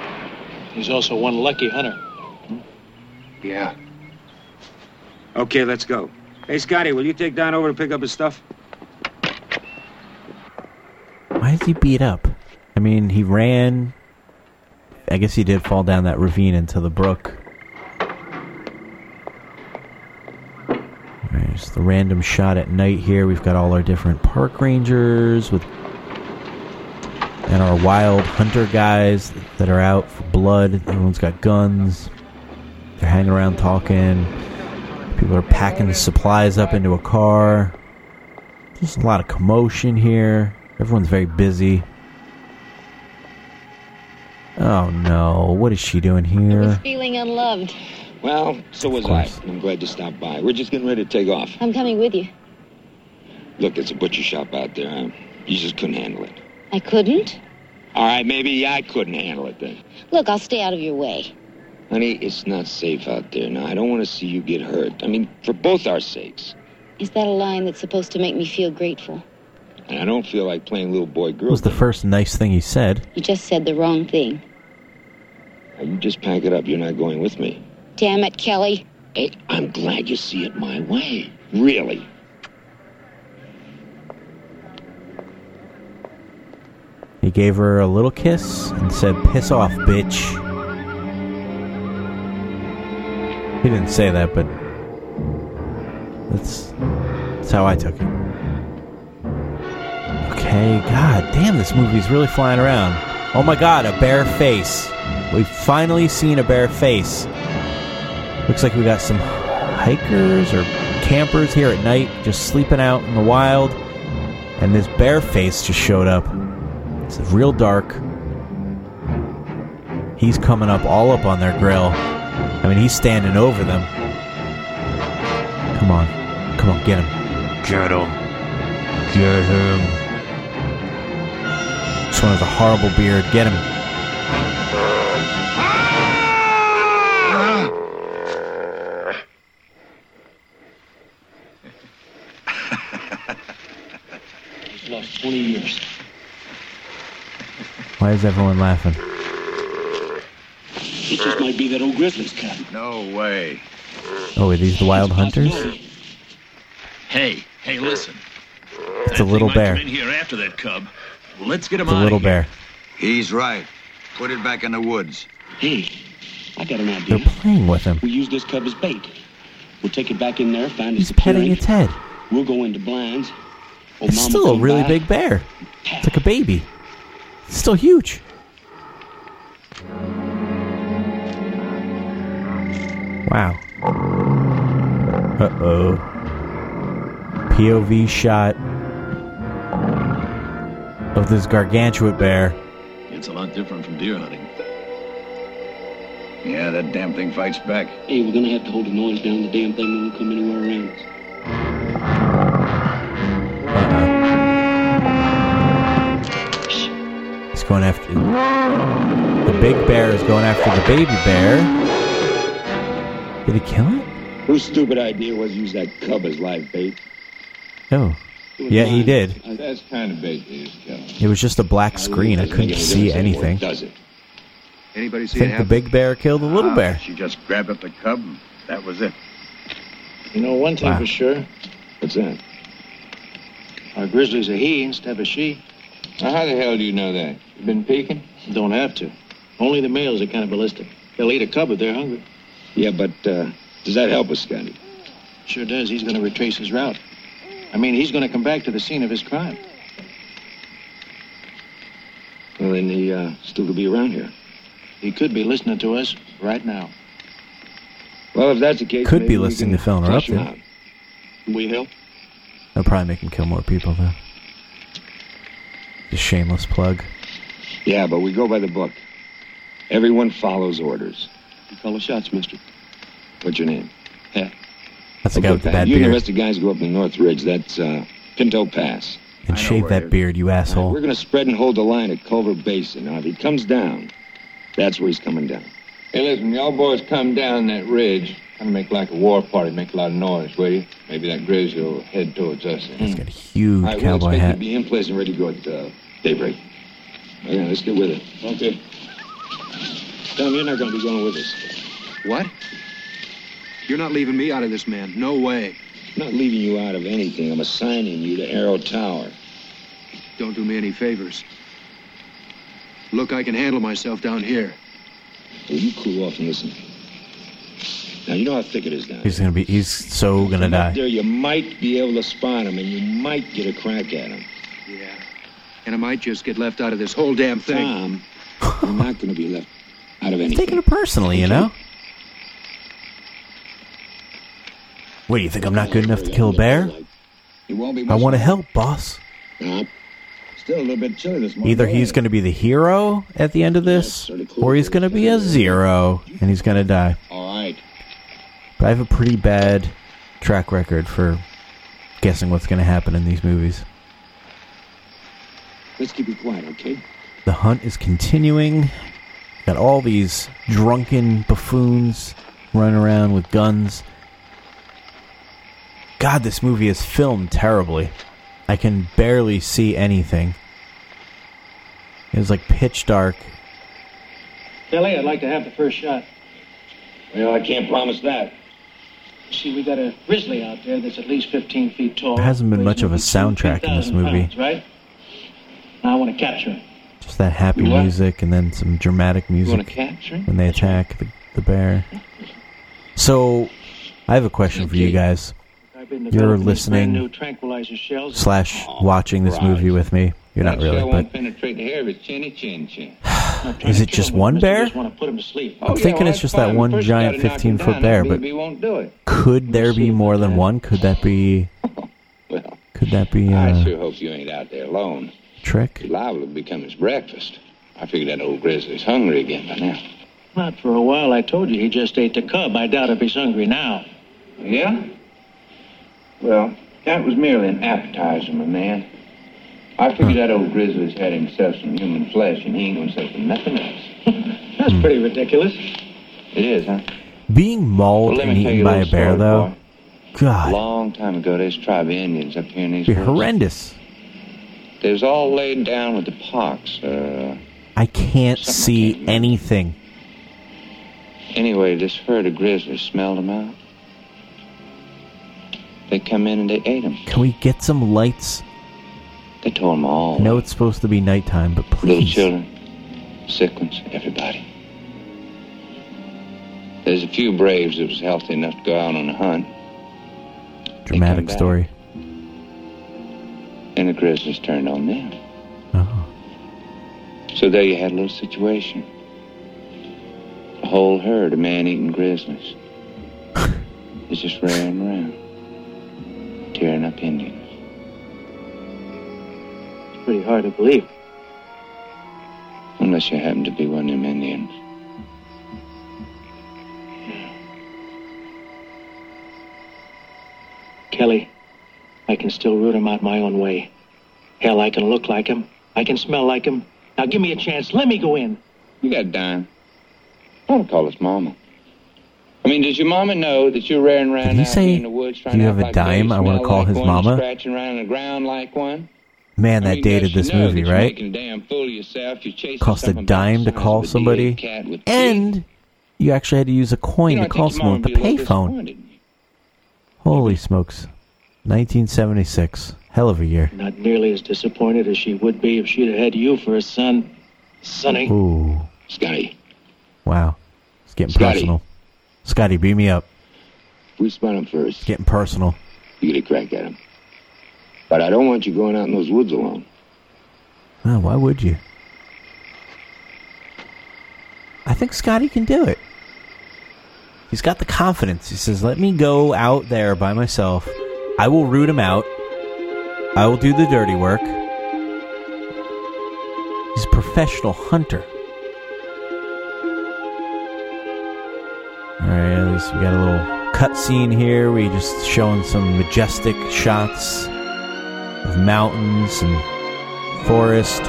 He's also one lucky hunter. Yeah. Okay, let's go. Hey, Scotty, will you take Don over to pick up his stuff? Why is he beat up? I mean, he ran. I guess he did fall down that ravine into the brook. There's the random shot at night here. We've got all our different park rangers and our wild hunter guys that are out for blood. Everyone's got guns. They're hanging around talking. People are packing supplies up into a car. Just a lot of commotion here. Everyone's very busy. Oh no, what is she doing here? I was feeling unloved. Well, so was I. I'm glad you stopped by. We're just getting ready to take off. I'm coming with you. Look, it's a butcher shop out there. You just couldn't handle it. I couldn't? All right, maybe I couldn't handle it then. Look, I'll stay out of your way. Honey, it's not safe out there now. I don't want to see you get hurt. I mean, for both our sakes. Is that a line that's supposed to make me feel grateful? And I don't feel like playing little boy girl. It was the first nice thing he said. You just said the wrong thing. Now, you just pack it up. You're not going with me. Damn it, Kelly. Hey, I'm glad you see it my way. Really. He gave her a little kiss and said, "Piss off, bitch." He didn't say that, but that's how I took it. Okay, god damn, this movie's really flying around. Oh my god, a bare face. We've finally seen a bare face. Looks like we got some hikers or campers here at night just sleeping out in the wild. And this bare face just showed up. It's real dark. He's coming up all up on their grill. I mean, he's standing over them. Come on. Come on, get him. Get him. Get him. This one has a horrible beard. Get him. Lost 20 years. Why is everyone laughing? It just might be that old Grizzly's cat. No way. Oh, are these the wild hunters? Hey, listen. It's a little bear. In here after that cub. Well, let's get him out. It's a little bear. He's right. Put it back in the woods. Hey, I got an idea. They're playing with him. We use this cub as bait. We'll take it back in there, find his. He's petting its head. We'll go into blinds. It's still a really big bear. It's like a baby. It's still huge. Wow. Uh-oh. POV shot of this gargantuan bear. It's a lot different from deer hunting. Yeah, that damn thing fights back. Hey, we're going to have to hold the noise down. The damn thing won't come anywhere around us. Going after the big bear is going after the baby bear. Did he kill it? Whose stupid idea was to use that cub as live bait? Oh. Yeah, he did. That's kind of bait, it was just a black screen. I couldn't see anything. Does it? Anybody see it happen? The big bear killed the little bear. She just grabbed up the cub and that was it. You know one thing for sure? What's that? Our grizzly's a he instead of a she. Now, how the hell do you know that? You been peeking? Don't have to. Only the males are cannibalistic. They'll eat a cub if they're hungry. Yeah, but does that help us, Scotty? Sure does. He's going to retrace his route. I mean, he's going to come back to the scene of his crime. Well, then he still could be around here. He could be listening to us right now. Well, if that's the case, could be listening to Phil and interrupt him. We help. That'll probably make him kill more people, though. Just shameless plug. Yeah, but we go by the book. Everyone follows orders. You call the shots, mister. What's your name? Pat. That's the guy with the bad beard. You and the rest of the guys go up in the North Ridge. That's Pinto Pass. And shave that beard, you asshole. Right, we're going to spread and hold the line at Culver Basin. Now, if he comes down, that's where he's coming down. Hey, listen, y'all boys come down that ridge. Kind of make like a war party, make a lot of noise, will you? Maybe that grizzly will head towards us. He's got a huge cowboy hat. We'll be in place and ready to go at daybreak. All right, let's get with it. Okay. Tom, you're not going to be going with us. What? You're not leaving me out of this, man. No way. I'm not leaving you out of anything. I'm assigning you to Arrow Tower. Don't do me any favors. Look, I can handle myself down here. Well, you cool off and listen. Now, you know how thick it is down here. He's gonna die. Up there, you might be able to spot him, and you might get a crack at him. Yeah. And I might just get left out of this whole damn thing. Tom, I'm not gonna be left out of anything. You're taking it personally, you know? What, do you think I'm not good enough to kill a bear? I want to help, boss. Still a little bit chilly this morning. Either he's going to be the hero at the end of this, or he's going to be a zero, and he's going to die. All right. But I have a pretty bad track record for guessing what's going to happen in these movies. Let's keep it quiet, okay? The hunt is continuing. Got all these drunken buffoons running around with guns. God, this movie is filmed terribly. I can barely see anything. It was like pitch dark. Kelly, I'd like to have the first shot. Well, I can't promise that. See, we got a grizzly out there that's at least 15 feet tall. There hasn't been much of a soundtrack in this movie. Pounds, right? Now I want to capture him. Just that happy music and then some dramatic music. You want to capture him? When they attack the bear. So, I have a question for you guys. You're listening / watching this movie with me. You're not really, but is it just one bear? I'm thinking it's just that one giant 15-foot bear, but could there be more than one? Could that be I sure hope you ain't out there alone. Trick? You're liable to become his breakfast. I figure that old grizzly's hungry again by now. Not for a while. I told you he just ate the cub. I doubt if he's hungry now. Yeah? Well, that was merely an appetizer, my man. I figured that old grizzly's had himself some human flesh, and he ain't gonna settle for nothing else. That's pretty ridiculous. It is, huh? Being mauled and eaten by a bear, though? God. A long time ago, there's a tribe of Indians up here in these woods. Horrendous. They was all laid down with the pox. I can't see anything. Anyway, this herd of grizzlies smelled them out. They come in and they ate them. Can we get some lights? They tore them all. I know it's supposed to be nighttime, but please. Little children, sick ones, everybody. There's a few braves that was healthy enough to go out on a hunt. Dramatic story. And the grizzlies turned on them. Uh-huh. So there you had a little situation. A whole herd of man-eating grizzlies. It's just raring around. Tearing up Indians. It's pretty hard to believe. Unless you happen to be one of them Indians. Kelly, I can still root him out my own way. Hell, I can look like him. I can smell like him. Now give me a chance. Let me go in. You got dime. I don't call us mama. I mean, does your mama know that you're raring around out here in the woods trying to have a dime? I want to call his mama. Scratching around the ground like one. Man, that dated this movie, right? Cost a dime to call somebody, and you actually had to use a coin to call someone with a payphone. Holy smokes! 1976, hell of a year. Not nearly as disappointed as she would be if she'd had you for a son, Sonny. Ooh, Scotty. Wow, it's getting personal. Scotty, beat me up. We spot him first. It's getting personal. You get a crack at him. But I don't want you going out in those woods alone. Oh, why would you? I think Scotty can do it. He's got the confidence. He says, let me go out there by myself. I will root him out. I will do the dirty work. He's a professional hunter. All right, at least we got a little cutscene here. We're just showing some majestic shots of mountains and forest.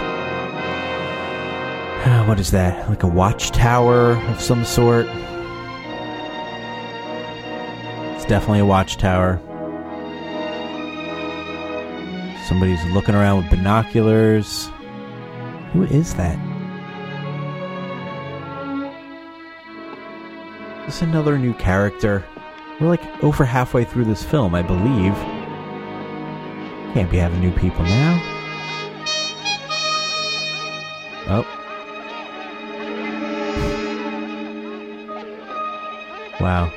What is that? Like a watchtower of some sort? It's definitely a watchtower. Somebody's looking around with binoculars. Who is that? Is this another new character? We're like over halfway through this film, I believe. Can't be having new people now. Oh. Wow.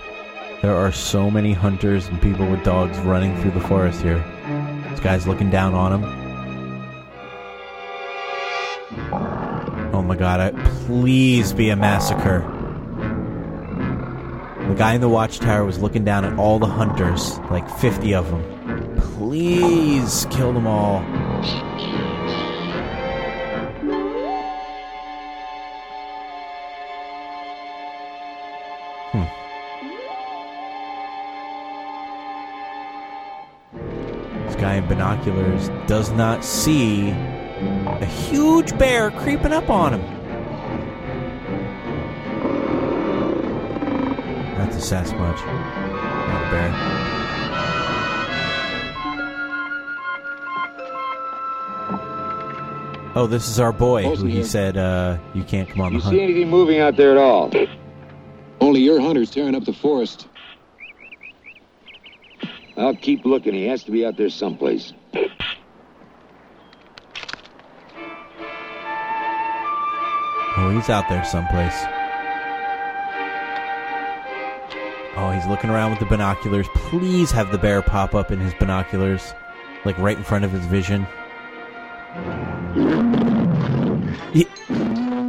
There are so many hunters and people with dogs running through the forest here. This guy's looking down on him. Oh my god, please be a massacre. The guy in the watchtower was looking down at all the hunters, like 50 of them. Please kill them all. Guy in binoculars does not see a huge bear creeping up on him. That's a Sasquatch. Not a bear. Oh, this is our boy who he said, you can't come on the hunt. You see anything moving out there at all? Only your hunter's tearing up the forest. I'll keep looking. He has to be out there someplace. Oh, he's out there someplace. Oh, he's looking around with the binoculars. Please have the bear pop up in his binoculars, like right in front of his vision.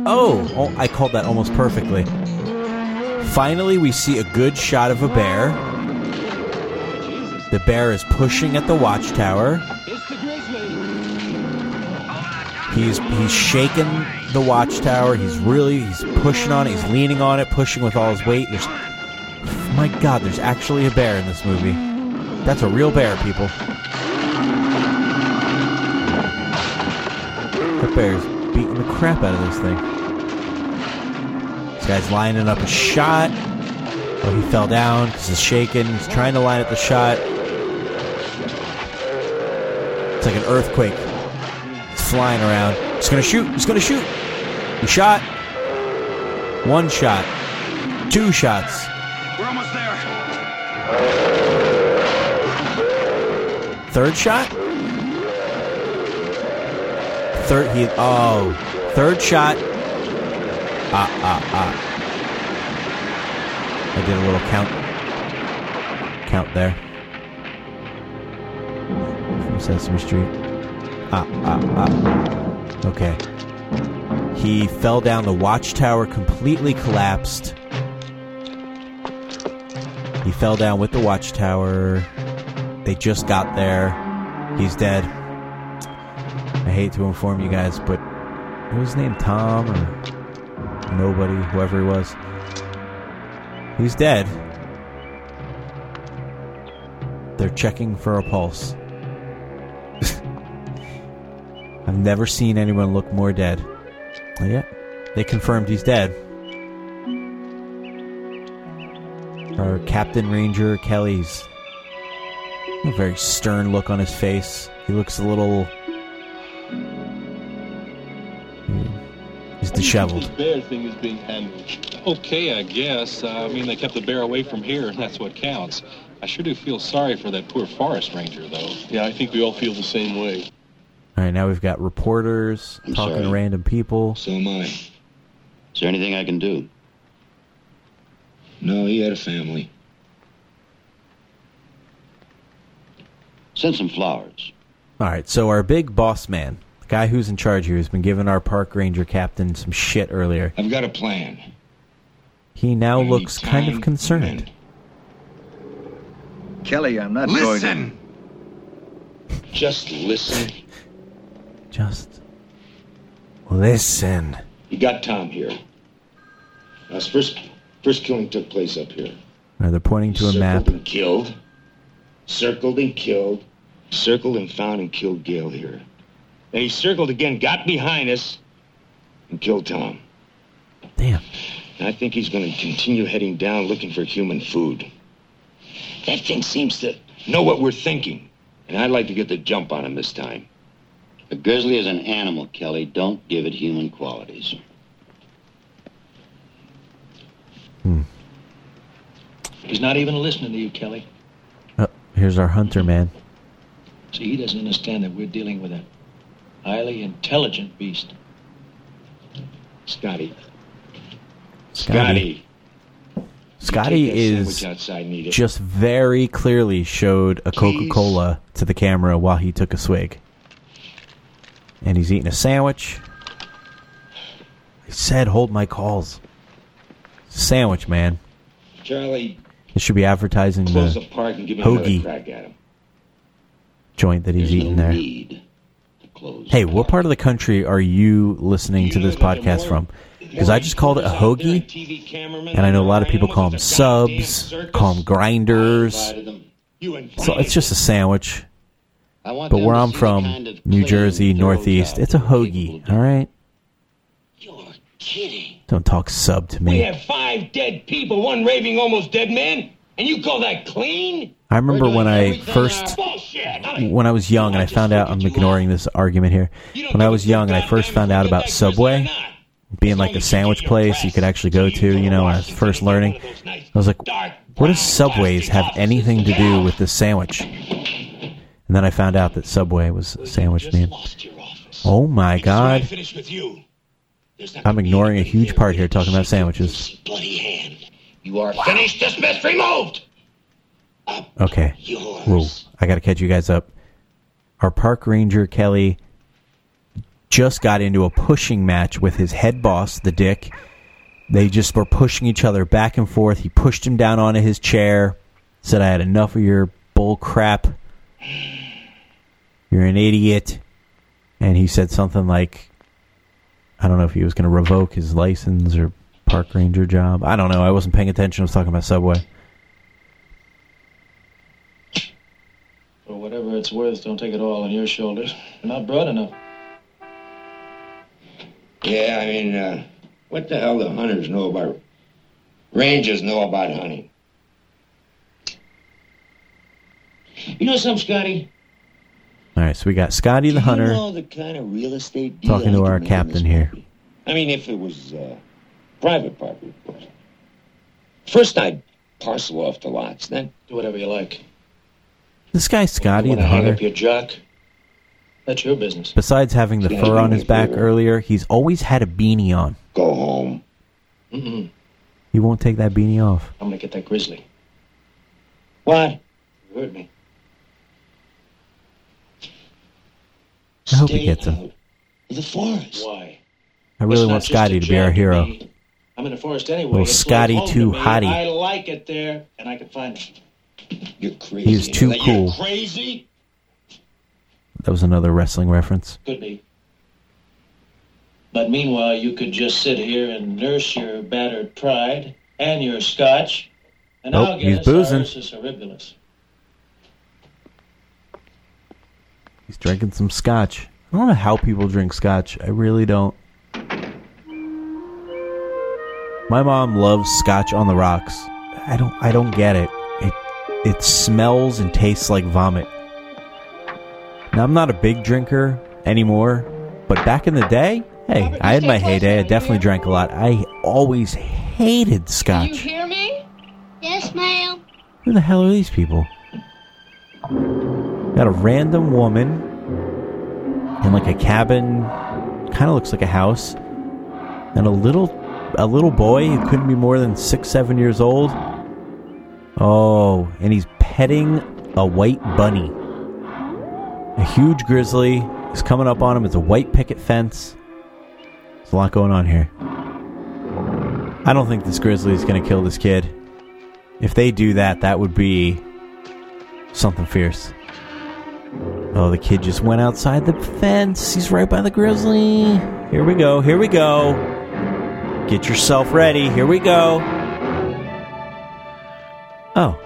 Oh, I called that almost perfectly. Finally, we see a good shot of a bear. The bear is pushing at the watchtower. It's the Grizzly. He's shaking the watchtower. He's pushing on it. He's leaning on it, pushing with all his weight. My God, there's actually a bear in this movie. That's a real bear, people. That bear's beating the crap out of this thing. This guy's lining up a shot. Oh, he fell down because he's shaking. He's trying to line up the shot. It's like an earthquake. It's flying around. It's going to shoot. It's going to shoot. He shot. One shot. Two shots. We're almost there. Third shot? Third shot. I did a little count there. Sesame Street. Okay. He fell down. The watchtower completely collapsed. He fell down with the watchtower. They just got there. He's dead. I hate to inform you guys, but what was his name? Tom or nobody, whoever he was. He's dead. They're checking for a pulse. I've never seen anyone look more dead. Oh, yeah. They confirmed he's dead. Our Captain Ranger Kelly's a very stern look on his face. He looks a little... He's disheveled. This bear thing is being handled. Okay, I guess. I mean, they kept the bear away from here, and that's what counts. I sure do feel sorry for that poor forest ranger, though. Yeah, I think we all feel the same way. All right, now we've got reporters talking to random people. So am I. Is there anything I can do? No, he had a family. Send some flowers. All right, so our big boss man, the guy who's in charge here, has been giving our park ranger captain some shit earlier. I've got a plan. He now looks kind of concerned. Kelly, I'm not going to... Listen! Just listen. Just listen. You got Tom here. First killing took place up here. They're pointing to a map. Circled and killed. Circled and found and killed Gale here. Then he circled again, got behind us, and killed Tom. Damn. And I think he's going to continue heading down looking for human food. That thing seems to know what we're thinking. And I'd like to get the jump on him this time. A grizzly is an animal, Kelly. Don't give it human qualities. He's not even listening to you, Kelly. Oh, here's our hunter man. See, he doesn't understand that we're dealing with a highly intelligent beast. Scotty is just very clearly showed a Coca-Cola to the camera while he took a swig. And he's eating a sandwich. I said, hold my calls. Sandwich, man. Charlie. It should be advertising the park and give hoagie crack at him. Joint that he's eating there. Hey, what part of the country are you listening to this podcast from? Because I just called it a hoagie, and I know a lot of people call them subs, call them grinders. So it's just a sandwich. But where I'm from, New Jersey, Northeast, it's a hoagie, all right? You're kidding. Don't talk sub to me. We have 5 dead people, 1 raving almost dead man, and you call that clean? I remember when I first, when I was young, and I found out, I'm ignoring this argument here. When I was young and I first found out about Subway, being like a sandwich place you could actually go to, you know, when I was first learning, I was like, what does Subways have anything to do with this sandwich? And then I found out that Subway was a sandwich man. Oh my God. I'm ignoring a huge part here talking about sandwiches. You are finished, dismissed, removed! Okay. Whoa. I gotta catch you guys up. Our park ranger, Kelly, just got into a pushing match with his head boss, the dick. They just were pushing each other back and forth. He pushed him down onto his chair, said, I had enough of your bull crap. You're an idiot. And he said something like, I don't know if he was going to revoke his license or park ranger job. I don't know. I wasn't paying attention. I was talking about Subway. For whatever it's worth, don't take it all on your shoulders. You're not broad enough. Yeah, I mean, what the hell do hunters know about... Rangers know about hunting. You know something, Scotty? All right, so we got Scotty the hunter talking to our captain here. I mean, if it was private property, of course. First, I'd parcel off the lots, then do whatever you like. This guy, Scotty the hunter. Hang up your jock? That's your business. Besides having the fur on his back earlier, he's always had a beanie on. Go home. Mm-mm. He won't take that beanie off. I'm going to get that grizzly. What? You heard me. I hope he gets him. The forest. Why? I really want Scotty to be our hero. I'm in the forest anyway. Little Scotty too hottie. I like it there, and I can find him. You're crazy. He's too cool. You're crazy? That was another wrestling reference. Could be. But meanwhile, you could just sit here and nurse your battered pride and your scotch. And I'll get his horribulus. He's drinking some scotch. I don't know how people drink scotch. I really don't. My mom loves scotch on the rocks. I don't get it. It smells and tastes like vomit. Now, I'm not a big drinker anymore, but back in the day, hey, I had my heyday. I definitely drank a lot. I always hated scotch. Can you hear me? Yes, ma'am. Who the hell are these people? Got a random woman in like a cabin, kind of looks like a house, and a little boy who couldn't be more than 6-7 years old. Oh, and he's petting a white bunny. A huge grizzly is coming up on him. It's a white picket fence. There's a lot going on here. I don't think this grizzly is going to kill this kid. If they do that, that would be something fierce. Oh, the kid just went outside the fence. He's right by the grizzly. Here we go. Here we go. Get yourself ready. Here we go. Oh,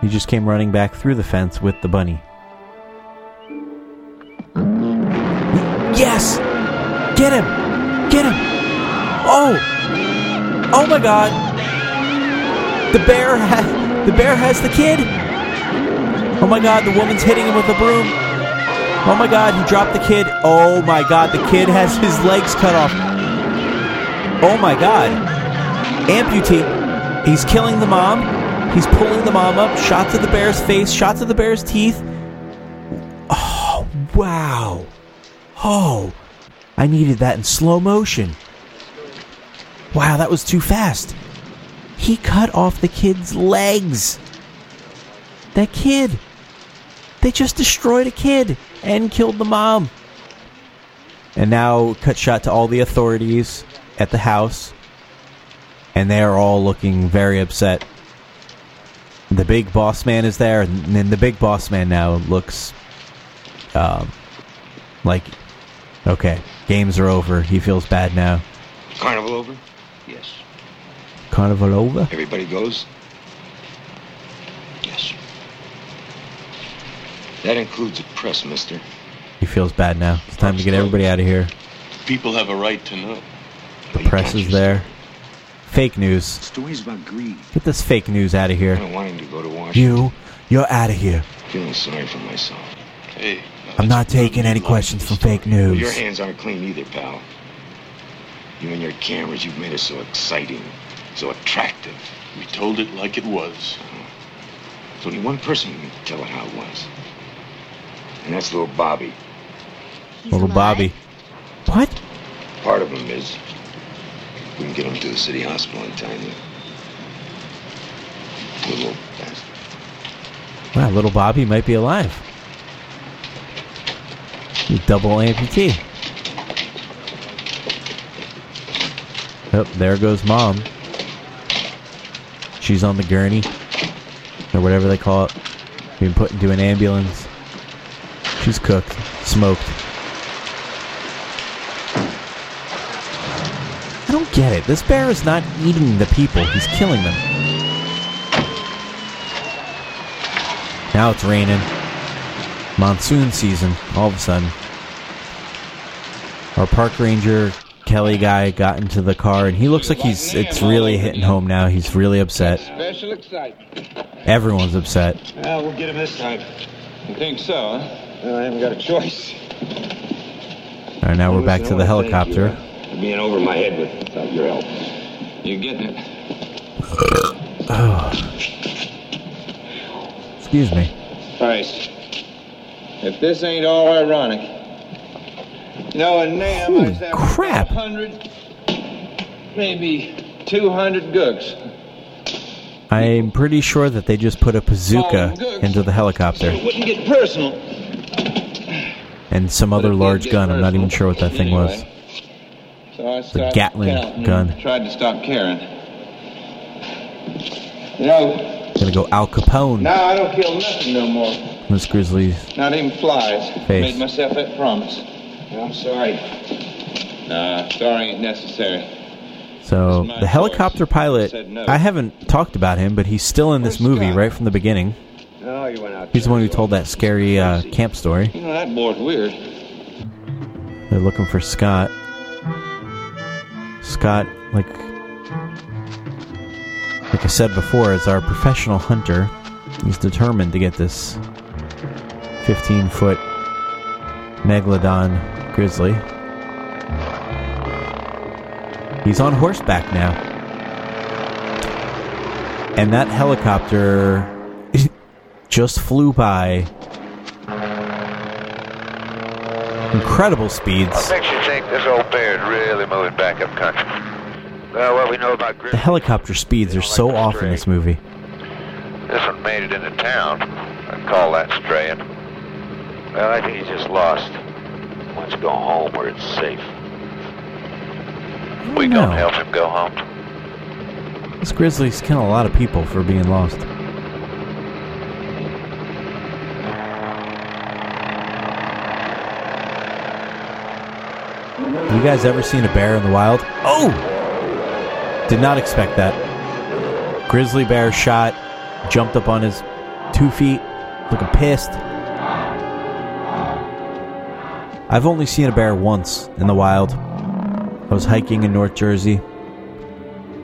he just came running back through the fence with the bunny. Yes! Get him! Get him! Oh! Oh my God! The bear has the kid! Oh my God, the woman's hitting him with a broom! Oh my God, he dropped the kid! Oh my God, the kid has his legs cut off! Oh my God! Amputee! He's killing the mom! He's pulling the mom up! Shot to the bear's face! Shot to the bear's teeth! Oh, wow! Oh, I needed that in slow motion. Wow, that was too fast. He cut off the kid's legs. That kid. They just destroyed a kid and killed the mom. And now cut shot to all the authorities at the house. And they are all looking very upset. The big boss man is there. And then the big boss man now looks like... Okay, games are over. He feels bad now. Carnival over? Yes. Carnival over? Everybody goes? Yes. That includes the press, mister. He feels bad now. It's time to get everybody out of here. People have a right to know. The press is there. Fake news. Stories about greed. Get this fake news out of here. I don't want him to go to Washington. You're out of here. I'm feeling sorry for myself. Hey. I'm not taking any questions from fake news. Your hands aren't clean either, pal. You and your cameras, you've made it so exciting, so attractive. We told it like it was. There's only one person who can tell it how it was. And that's little Bobby. Bobby. What? Part of him is. We can get him to the city hospital in time. Little bastard. Wow, little Bobby might be alive. You double amputee. Oh, there goes mom. She's on the gurney. Or whatever they call it. Being put into an ambulance. She's cooked. Smoked. I don't get it. This bear is not eating the people. He's killing them. Now it's raining. Monsoon season, all of a sudden. Our park ranger, Kelly guy, got into the car, and he looks like it's really hitting home now. He's really upset. Everyone's upset. We'll get him this time. You think so, huh? Well, I haven't got a choice. All right, now we're back to the helicopter. I'm being over my head without your help. You're getting it. Oh. Excuse me. All right. If this ain't all ironic. No, and now I've had 100, maybe 200 gooks. I'm pretty sure that they just put a bazooka into the helicopter. So it wouldn't get personal. And some other large gun. Personal. I'm not even sure what that thing was. So I the Gatling gun. Tried to stop Karen. You know, gonna go Al Capone. No, I don't kill nothing no more. Miss Grizzly. Not even flies. Made myself that promise. I'm sorry. Sorry ain't necessary. So, the helicopter pilot, no. I haven't talked about him, but he's still in this movie right from the beginning. Oh, you went out. He's the one who told that scary camp story. You know, that boy's weird. They're looking for Scott. Scott, like I said before, is our professional hunter. He's determined to get this 15-foot megalodon grizzly. He's on horseback now. And that helicopter just flew by. Incredible speeds. What makes you think this old bear is really moving back up country? Well, what we know about grizzly. The helicopter speeds are so off in this movie. This one made it into town. I'd call that straying. Well, I think he's just lost. Wants to go home where it's safe. We gonna help him go home. Those grizzlies kill a lot of people for being lost. Have you guys ever seen a bear in the wild? Oh! Did not expect that. Grizzly bear shot, jumped up on his 2 feet, looking pissed. I've only seen a bear once in the wild. I was hiking in North Jersey.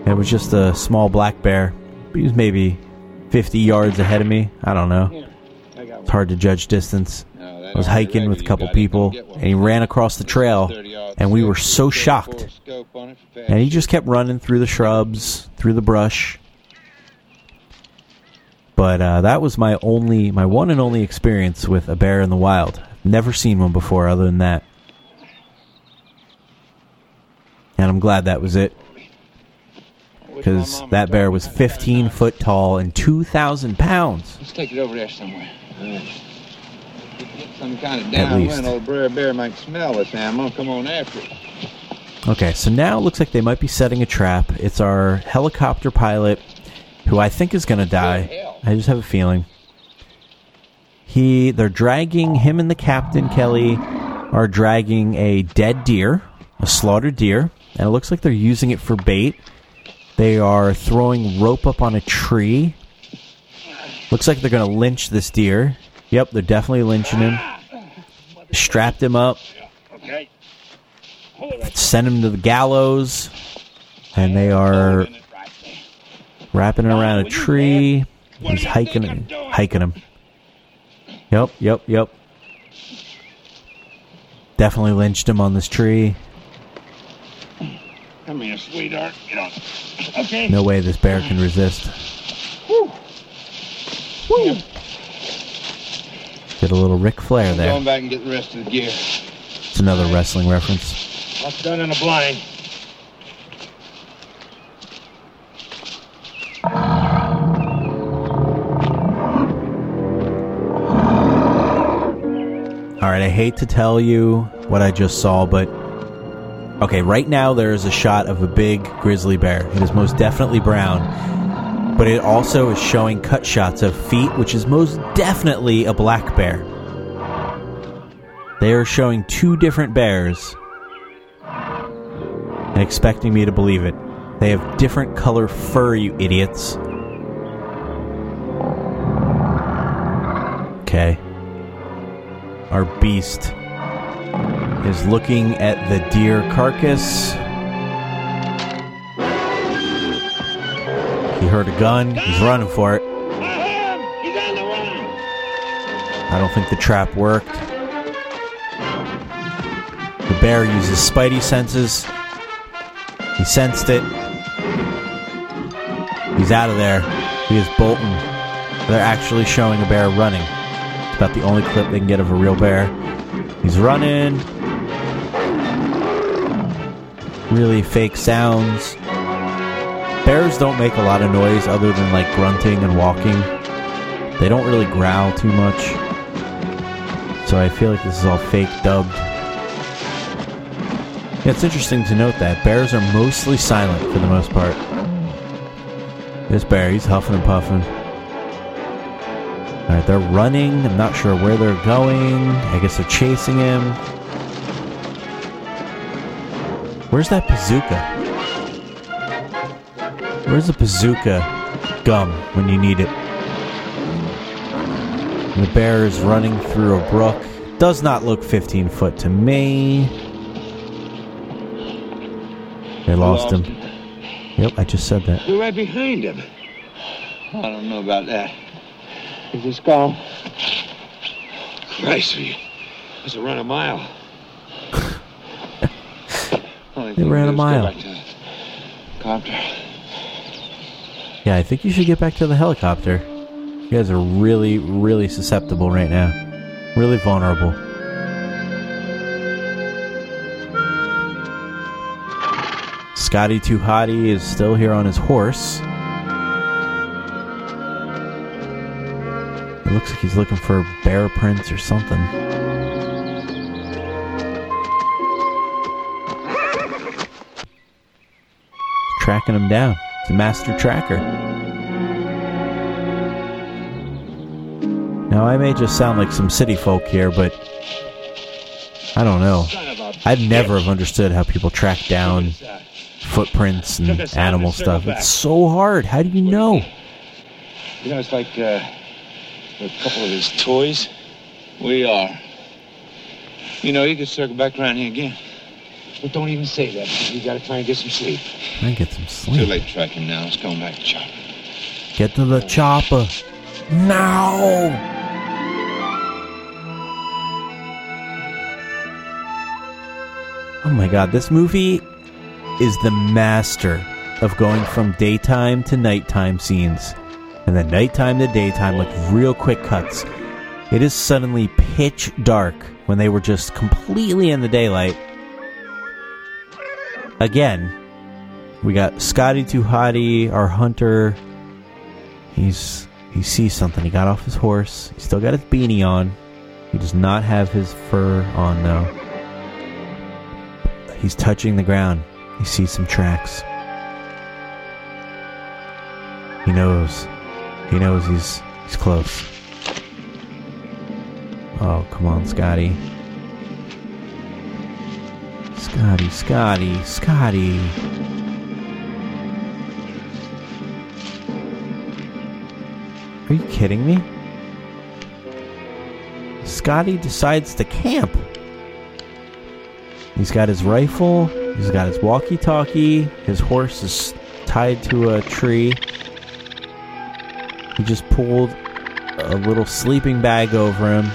It was just a small black bear. He was maybe 50 yards ahead of me. I don't know. It's hard to judge distance. I was hiking with a couple people, and he ran across the trail, and we were so shocked. And he just kept running through the shrubs, through the brush. But that was my one and only experience with a bear in the wild. Never seen one before other than that. And I'm glad that was it. Because that bear was 15 foot tall and 2,000 pounds. Let's take it over there somewhere. Get some kind of downwind, old bear might smell this ammo. Come on after it. Okay, so now it looks like they might be setting a trap. It's our helicopter pilot, who I think is going to die. I just have a feeling. They're dragging him and the captain, Kelly, are dragging a dead deer, a slaughtered deer, and it looks like they're using it for bait. They are throwing rope up on a tree. Looks like they're going to lynch this deer. Yep, they're definitely lynching him. Strapped him up. Sent him to the gallows. And they are wrapping him around a tree. He's hiking him. Yep. Definitely lynched him on this tree. Come here, sweetheart. Okay. No way this bear can resist. Woo! Did a little Ric Flair there. Going back and get the rest of the gear. It's another wrestling reference. What's done in a blind? All right, I hate to tell you what I just saw, but okay, right now there is a shot of a big grizzly bear. It is most definitely brown, but it also is showing cut shots of feet, which is most definitely a black bear. They are showing two different bears and expecting me to believe it. They have different color fur, you idiots. Okay. Our beast is looking at the deer carcass. He heard a gun. He's running for it. I don't think the trap worked. The bear uses spidey senses. He sensed it. He's out of there. He is bolting. They're actually showing a bear running. It's about the only clip they can get of a real bear. He's running. Really fake sounds. Bears don't make a lot of noise other than like grunting and walking. They don't really growl too much. So I feel like this is all fake dubbed. It's interesting to note that bears are mostly silent for the most part. This bear, he's huffing and puffing. Alright, they're running. I'm not sure where they're going. I guess they're chasing him. Where's that bazooka? Where's the bazooka gum when you need it? And the bear is running through a brook. Does not look 15 foot to me. They lost him. Yep, I just said that. They're right behind him. I don't know about that. Is this gone? Christ, we must have run a mile. They ran a mile. Helicopter. Yeah, I think you should get back to the helicopter. You guys are really, really susceptible right now. Really vulnerable. Scotty Too Hottie is still here on his horse. It looks like he's looking for bear prints or something. Tracking him down. the master tracker. Now, I may just sound like some city folk here, but I don't know. I'd never have understood how people track down footprints and animal stuff. It's so hard. How do you know? You know, it's like a couple of his toys. We are. You know, you could circle back around here again. But don't even say that, because you got to try and get some sleep. Try and get some sleep? Too late tracking now. It's going back to the chopper. Get to the chopper. Now! Oh my god, this movie is the master of going from daytime to nighttime scenes. And then nighttime to daytime, like real quick cuts. It is suddenly pitch dark when they were just completely in the daylight. Again, we got Scotty Tuhati, our hunter. He sees something. He got off his horse. He's still got his beanie on. He does not have his fur on, though. He's touching the ground. He sees some tracks. He knows. He knows he's close. Oh, come on, Scotty. Scotty. Are you kidding me? Scotty decides to camp. He's got his rifle, he's got his walkie-talkie, his horse is tied to a tree. He just pulled a little sleeping bag over him.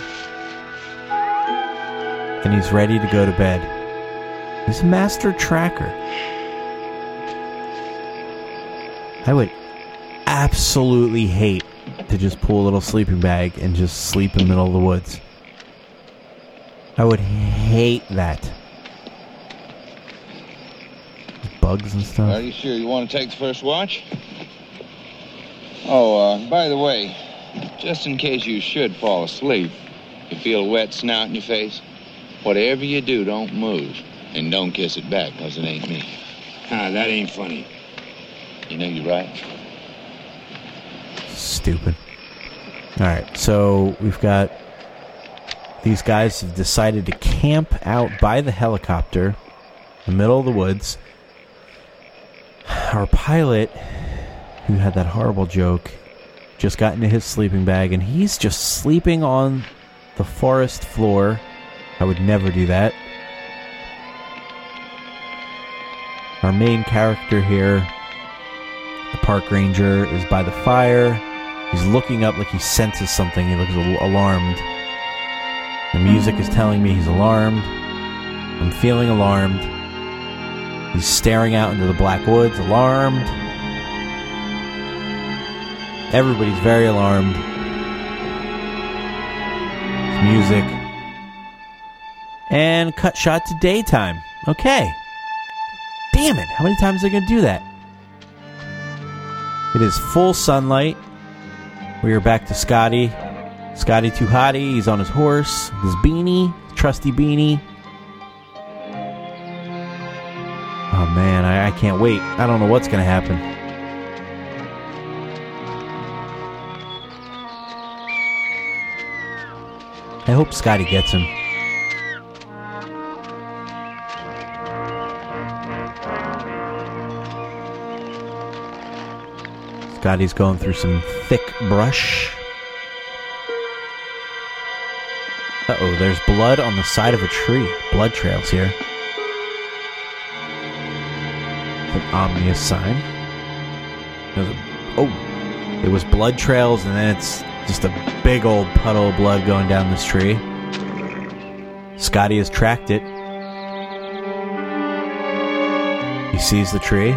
And he's ready to go to bed. He's a master tracker. I would absolutely hate to just pull a little sleeping bag and just sleep in the middle of the woods. I would hate that. Bugs and stuff. Are you sure you want to take the first watch? Oh, by the way, just in case you should fall asleep, you feel a wet snout in your face, whatever you do, don't move. And don't kiss it back, because it ain't me. Ah, that ain't funny. You know you're right. Stupid. All right, so we've got... These guys have decided to camp out by the helicopter in the middle of the woods. Our pilot, who had that horrible joke, just got into his sleeping bag, and he's just sleeping on the forest floor. I would never do that. Our main character here, the park ranger, is by the fire. He's looking up like he senses something. He looks a little alarmed. The music is telling me he's alarmed. I'm feeling alarmed. He's staring out into the black woods, alarmed. Everybody's very alarmed. It's music. And cut shot to daytime. Okay. Damn it, how many times are they going to do that? It is full sunlight. We are back to Scotty. Scotty Tuhati, he's on his horse, his beanie, trusty beanie. Oh man, I can't wait. I don't know what's going to happen. I hope Scotty gets him. Scotty's going through some thick brush. Uh-oh, there's blood on the side of a tree. Blood trails here. An ominous sign. Oh, it was blood trails, and then it's just a big old puddle of blood going down this tree. Scotty has tracked it. He sees the tree.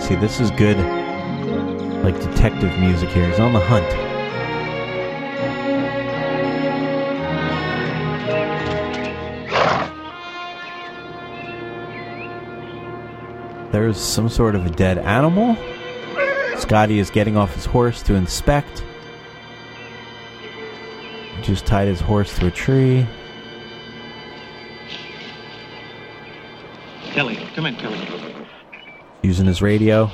See, this is good, like detective music here. He's on the hunt. There's some sort of a dead animal. Scotty is getting off his horse to inspect. just tied his horse to a tree. Kelly, come in, Kelly. Using his radio.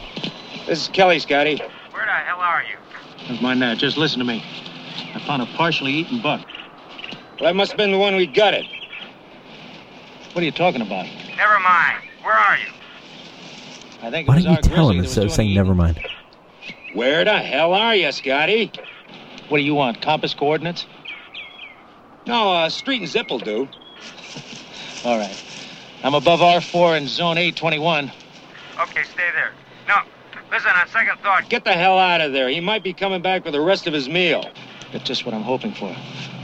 This is Kelly, Scotty. Where the hell are you? Never mind that. Just listen to me. I found a partially eaten buck. Well, that must have been the one we gutted. What are you talking about? Never mind. Where are you? I think it was our Grizzly. Why don't you tell him instead of saying never mind? Where the hell are you, Scotty? What do you want, compass coordinates? No, street and zip will do. All right. I'm above R4 in zone 821. Okay, stay there. No, listen, on second thought... Get the hell out of there. He might be coming back with the rest of his meal. That's just what I'm hoping for.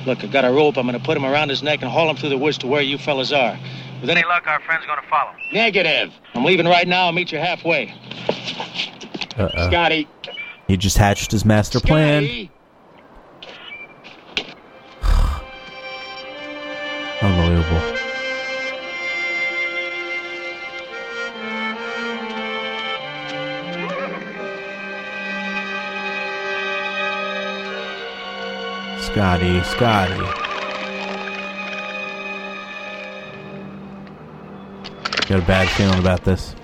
Look, I got a rope. I'm going to put him around his neck and haul him through the woods to where you fellas are. With any luck, our friend's going to follow. Negative. I'm leaving right now. I'll meet you halfway. Uh-oh. Scotty. He just hatched his master plan. Unbelievable. Scotty. Got a bad feeling about this.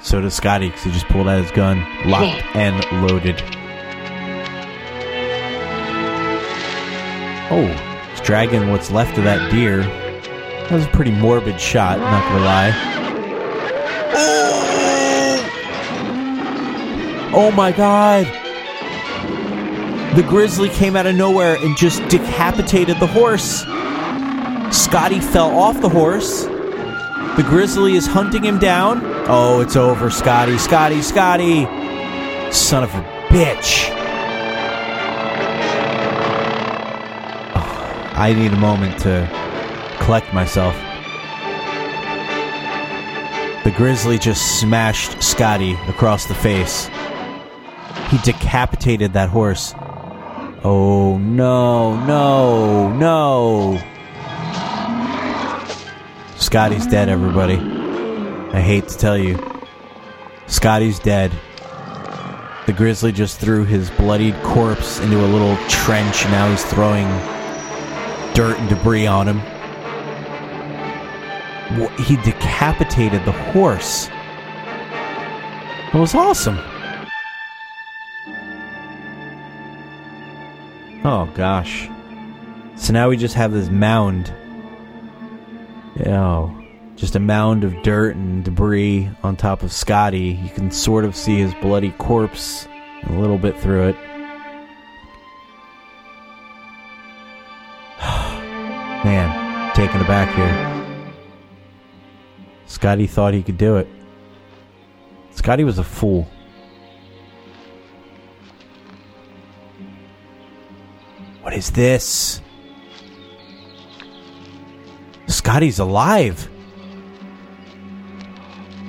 So does Scotty, because he just pulled out his gun, locked and loaded. Oh, he's dragging what's left of that deer. That was a pretty morbid shot, not gonna lie. Oh my god! The grizzly came out of nowhere and just decapitated the horse. Scotty fell off the horse. The grizzly is hunting him down. Oh, it's over, Scotty. Scotty. Son of a bitch. Oh, I need a moment to collect myself. The grizzly just smashed Scotty across the face. He decapitated that horse. Oh, no. Scotty's dead, everybody. I hate to tell you. Scotty's dead. The grizzly just threw his bloodied corpse into a little trench. Now he's throwing dirt and debris on him. He decapitated the horse. It was awesome. Oh, gosh. So now we just have this mound. Oh, just a mound of dirt and debris on top of Scotty. You can sort of see his bloody corpse a little bit through it. Man, taken aback here. Scotty thought he could do it. Scotty was a fool. What is this? Scotty's alive.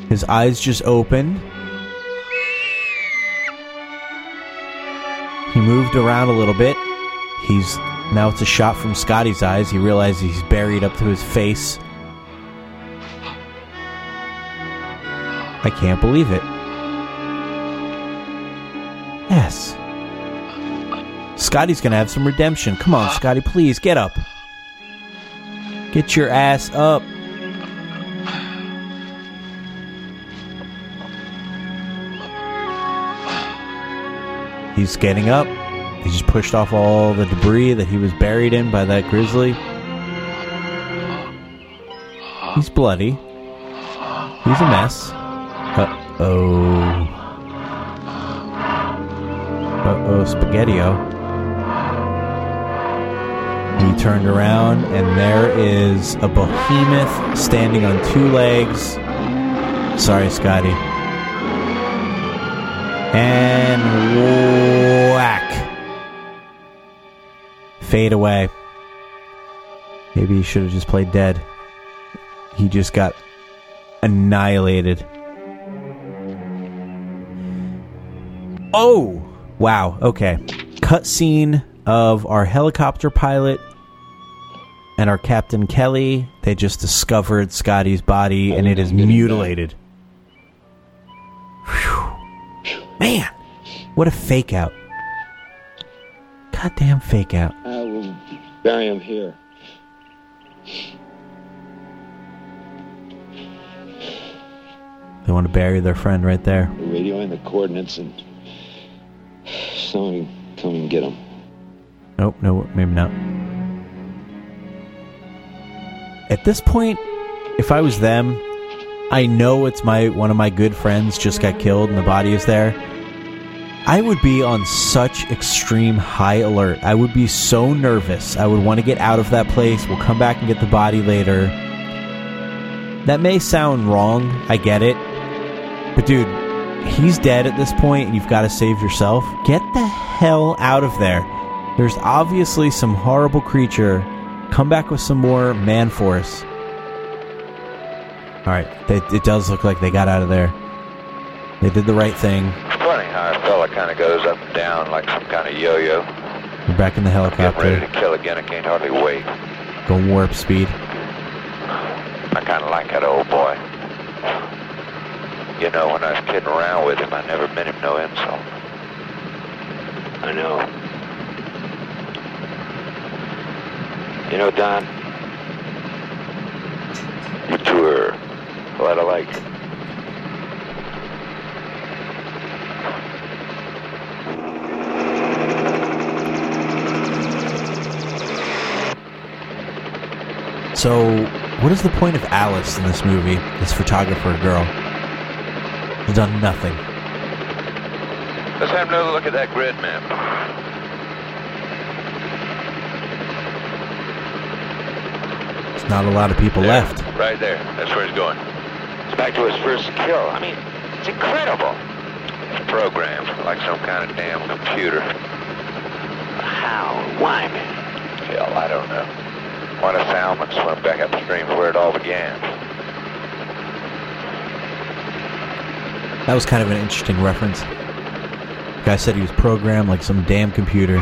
His eyes just opened. He moved around a little bit. Now it's a shot from Scotty's eyes. He realizes he's buried up to his face. I can't believe it. Yes. Scotty's gonna have some redemption. Come on, Scotty, please, get up. Get your ass up. He's getting up. He just pushed off all the debris that he was buried in by that grizzly. He's bloody. He's a mess. Uh-oh, Spaghetti-O. He turned around, and there is a behemoth standing on two legs. Sorry, Scotty. And whack. Fade away. Maybe he should have just played dead. He just got annihilated. Oh! Wow, okay. Cutscene of our helicopter pilot and our Captain Kelly. They just discovered Scotty's body, and it is mutilated. Whew. Man, what a fake out. Goddamn fake out. I will bury him here. They want to bury their friend right there. The radio and the coordinates, and someone come and get him. Nope, no, maybe not. At this point, if I was them, I know it's one of my good friends just got killed and the body is there. I would be on such extreme high alert. I would be so nervous. I would want to get out of that place. We'll come back and get the body later. That may sound wrong. I get it. But dude, he's dead at this point and you've got to save yourself. Get the hell out of there. There's obviously some horrible creature. Come back with some more man force. Alright, it does look like they got out of there. They did the right thing. It's funny how a fella kind of goes up and down like some kind of yo-yo. We're back in the helicopter. I'm ready to kill again. I can't hardly wait. Go warp speed. I kind of like that old boy. You know, when I was kidding around with him, I never meant him no insult. I know. You know, Don, you two are a lot alike. So, what is the point of Alice in this movie, this photographer girl? She's done nothing. Let's have another look at that grid map. Not a lot of people left. Right there. That's where he's going. It's back to his first kill. I mean, it's incredible. It's programmed like some kind of damn computer. How? Why, man? Hell, I don't know. What if Salmon swam back upstream where it all began? That was kind of an interesting reference. The guy said he was programmed like some damn computer.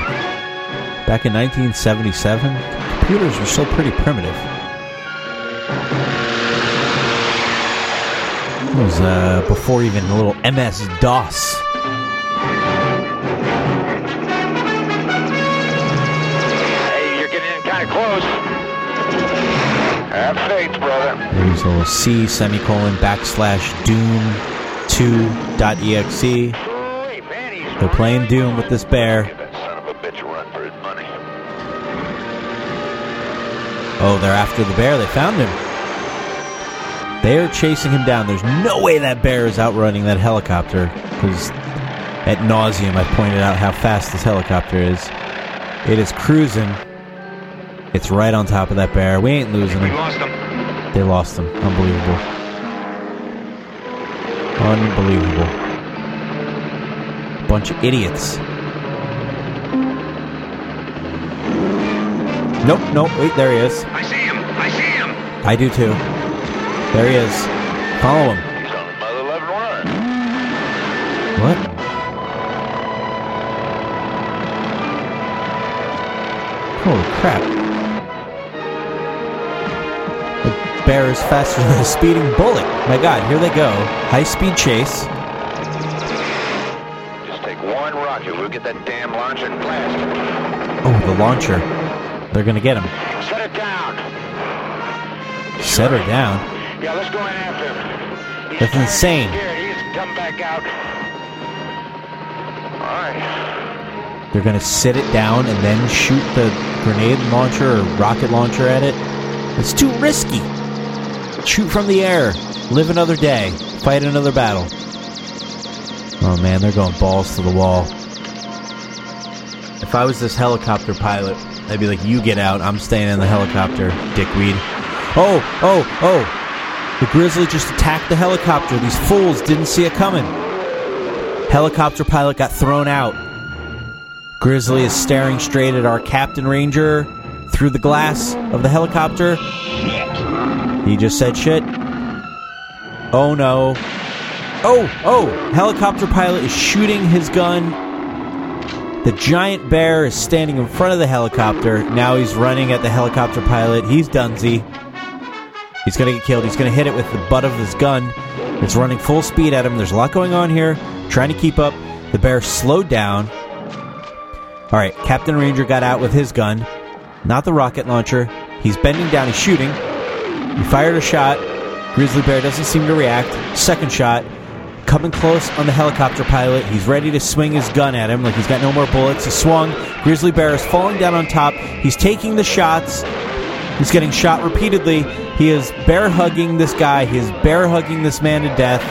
Back in 1977, computers were still pretty primitive. It was before even a little MS-DOS. Hey, you're getting in kind of close. Have faith, brother. There's a little C:/doom2.exe. They're playing Doom with this bear. That son of a bitch run for his money. Oh, they're after the bear. They found him. They are chasing him down. There's no way that bear is outrunning that helicopter, because at nauseam I pointed out how fast this helicopter is. It is cruising. It's right on top of that bear. We ain't losing him. We lost him. They lost him. Unbelievable. Unbelievable. Bunch of idiots. Nope. Wait, there he is. I see him. I do too. There he is. Follow him. He's on another level run. What? Holy crap. The bear is faster than a speeding bullet. My God, here they go. High-speed chase. Just take one rocket. We'll get that damn launcher and blast. Oh, the launcher. They're going to get him. Set her down. Yeah, let's go in after him. That's insane. He needs to come back out. All right. They're going to sit it down and then shoot the grenade launcher or rocket launcher at it. It's too risky. Shoot from the air. Live another day. Fight another battle. Oh, man, they're going balls to the wall. If I was this helicopter pilot, I'd be like, you get out. I'm staying in the helicopter, dickweed. Oh. The Grizzly just attacked the helicopter. These fools didn't see it coming. Helicopter pilot got thrown out. Grizzly is staring straight at our Captain Ranger through the glass of the helicopter. He just said shit. Oh, no. Oh! Helicopter pilot is shooting his gun. The giant bear is standing in front of the helicopter. Now he's running at the helicopter pilot. He's Dunsey. He's going to get killed. He's going to hit it with the butt of his gun. It's running full speed at him. There's a lot going on here. Trying to keep up. The bear slowed down. All right, Captain Ranger got out with his gun. not the rocket launcher. He's bending down. He's shooting. He fired a shot. Grizzly Bear doesn't seem to react. Second shot. Coming close on the helicopter pilot. He's ready to swing his gun at him like he's got no more bullets. He swung. Grizzly Bear is falling down on top. He's taking the shots. He's getting shot repeatedly. He is bear hugging this guy. He is bear hugging this man to death.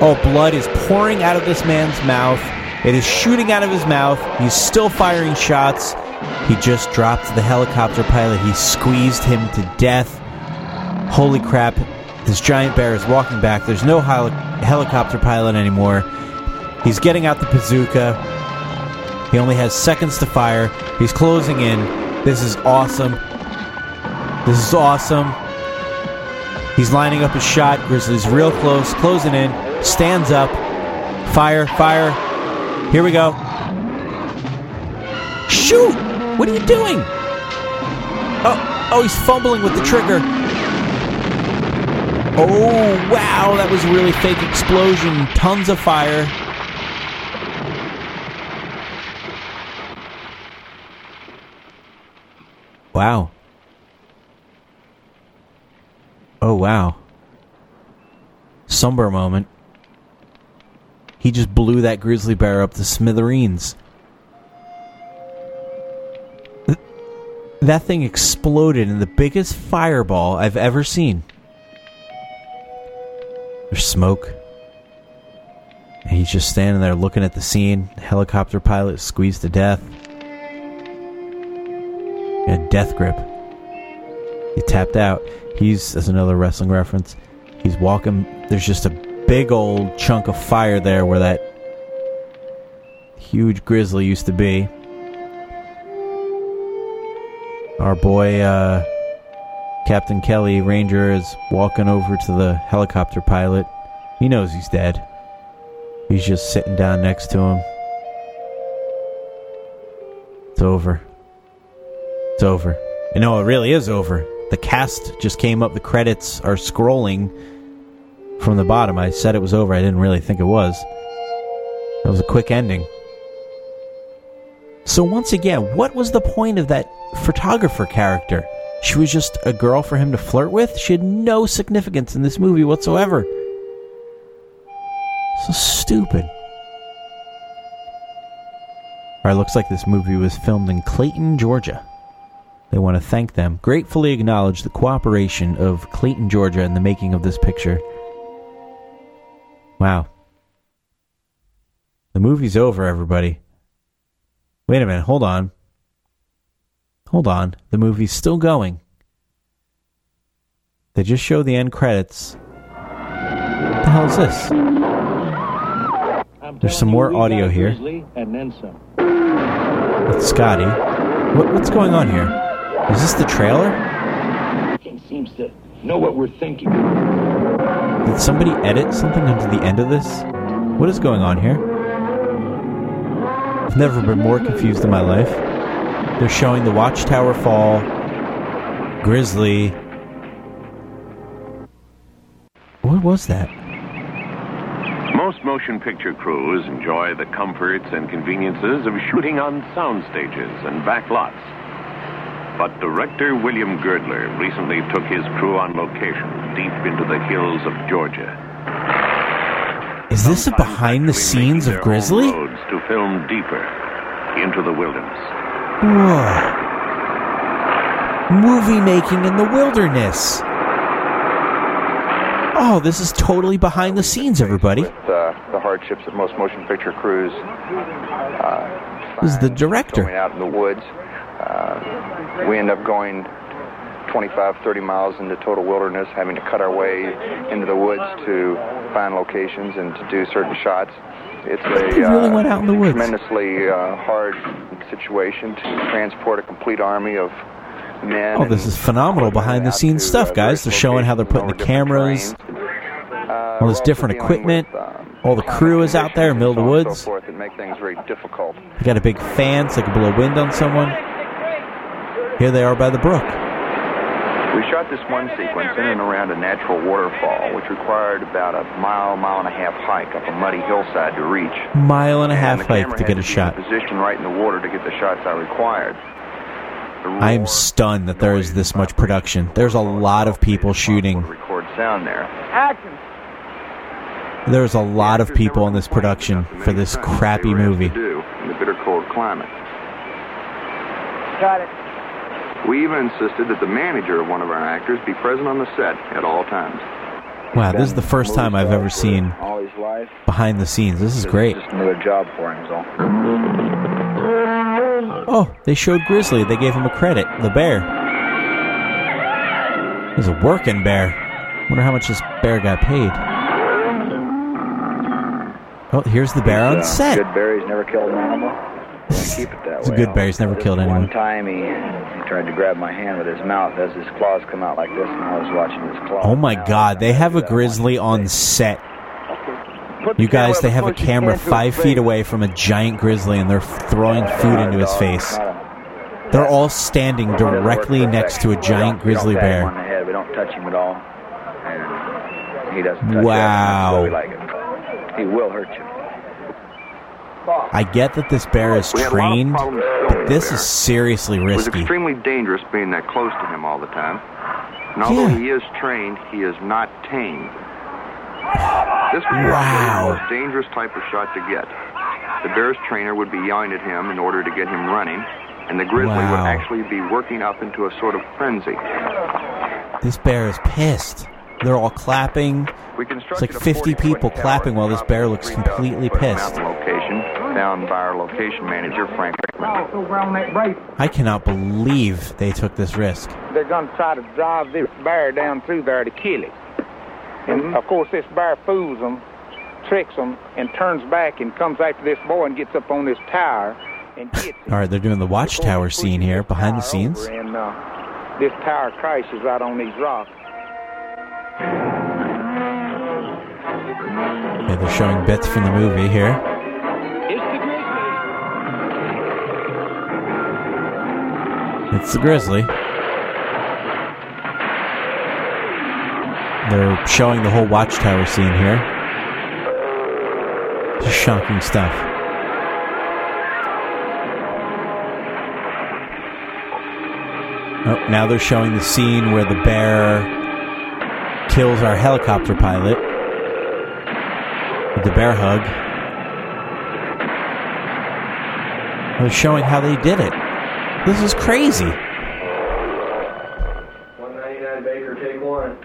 Oh, blood is pouring out of this man's mouth. It is shooting out of his mouth. He's still firing shots. He just dropped the helicopter pilot. He squeezed him to death. Holy crap. This giant bear is walking back. There's no helicopter pilot anymore. He's getting out the bazooka. He only has seconds to fire. He's closing in. This is awesome. This is awesome. He's lining up his shot. Grizzly's real close. Closing in. Stands up. Fire. Fire. Here we go. Shoot! What are you doing? Oh, he's fumbling with the trigger. Oh, wow, that was a really fake explosion. Tons of fire. Wow. Oh, wow. Somber moment. He just blew that grizzly bear up to smithereens. That thing exploded in the biggest fireball I've ever seen. There's smoke. And he's just standing there looking at the scene. The helicopter pilot squeezed to death. And death grip. He tapped out. That's another wrestling reference. He's walking. There's just a big old chunk of fire there where that huge grizzly used to be. Our boy, Captain Kelly, Ranger, is walking over to the helicopter pilot. He knows he's dead. He's just sitting down next to him. It's over. It's over. And no, it really is over. The cast just came up. The credits are scrolling from the bottom. I said it was over. I didn't really think it was. That was a quick ending. So once again, what was the point of that photographer character? She was just a girl for him to flirt with? She had no significance in this movie whatsoever. So stupid. Alright, looks like this movie was filmed in Clayton, Georgia. They want to thank them. Gratefully acknowledge the cooperation of Clayton, Georgia in the making of this picture. Wow. The movie's over, everybody. Wait a minute, hold on. Hold on, the movie's still going. They just show the end credits. What the hell is this? There's some more audio here. That's Scotty. What's going on here? Is this the trailer? He seems to know what we're thinking. Did somebody edit something onto the end of this? What is going on here? I've never been more confused in my life. They're showing the watchtower fall. Grizzly. What was that? Most motion picture crews enjoy the comforts and conveniences of shooting on sound stages and back lots. But director William Girdler recently took his crew on location deep into the hills of Georgia. Is this a behind the scenes of Grizzly? To film deeper into the wilderness. Whoa. Movie making in the wilderness. Oh, this is totally behind the scenes, everybody. With, the hardships of most motion picture crews. This is the director. Going out in the woods. We end up going 25, 30 miles into total wilderness, having to cut our way into the woods to find locations and to do certain shots. It's a really went out in the woods. Tremendously hard situation to transport a complete army of men. Oh, this is phenomenal behind-the-scenes stuff, guys. They're showing how they're putting the cameras, all this different equipment. All the crew is out there in the middle of the woods. So forth, make things very difficult. They got a big fan so they can blow wind on someone. Here they are by the brook. We shot this one sequence in and around a natural waterfall, which required about a mile and a half hike up a muddy hillside to reach. Mile and a half hike to get a shot. Position right in the water to get the shots I required. I am stunned that there is this much production. There's a lot of people shooting. There's a lot of people in this production for this crappy movie. Got it. We even insisted that the manager of one of our actors be present on the set at all times. Wow, this is the first time I've ever seen behind the scenes. This is great. Just another job for him, so. Oh, they showed Grizzly. They gave him a credit. The bear. He's a working bear. Wonder how much this bear got paid. Oh, here's the bear on set. Good bear, he's never killed an animal. Keep it that way. It's a good bear, he's never killed anyone. One time he tried to grab my hand with his mouth as his claws come out like this, and I was watching his claws. Oh my God, they have a grizzly on set. You guys, they have a camera 5 feet away from a giant grizzly, and they're throwing food into his face. They're all standing directly next to a giant grizzly bear. We don't touch him at all. He doesn't touch us. Wow. He will hurt you. I get that this bear is trained, but this is seriously risky. It was extremely dangerous being that close to him all the time. And although he is trained, he is not tamed. This was the most dangerous type of shot to get. The bear's trainer would be yelling at him in order to get him running, and the grizzly would actually be working up into a sort of frenzy. This bear is pissed. They're all clapping. It's like 50 people clapping while this bear looks completely pissed. Down by our location manager, Frank. I cannot believe they took this risk. They're going to try to drive this bear down through there to kill it. And, of course, this bear fools them, tricks them, and turns back and comes after this boy and gets up on this tower and gets it. All right, they're doing the watchtower scene here behind the scenes. And this tower crashes right on these rocks. Yeah, they're showing bits from the movie here. It's the grizzly. They're showing the whole watchtower scene here. Just shocking stuff. Oh, now they're showing the scene where the bear kills our helicopter pilot with the bear hug. They're showing how they did it. This is crazy. 199 Baker, take one.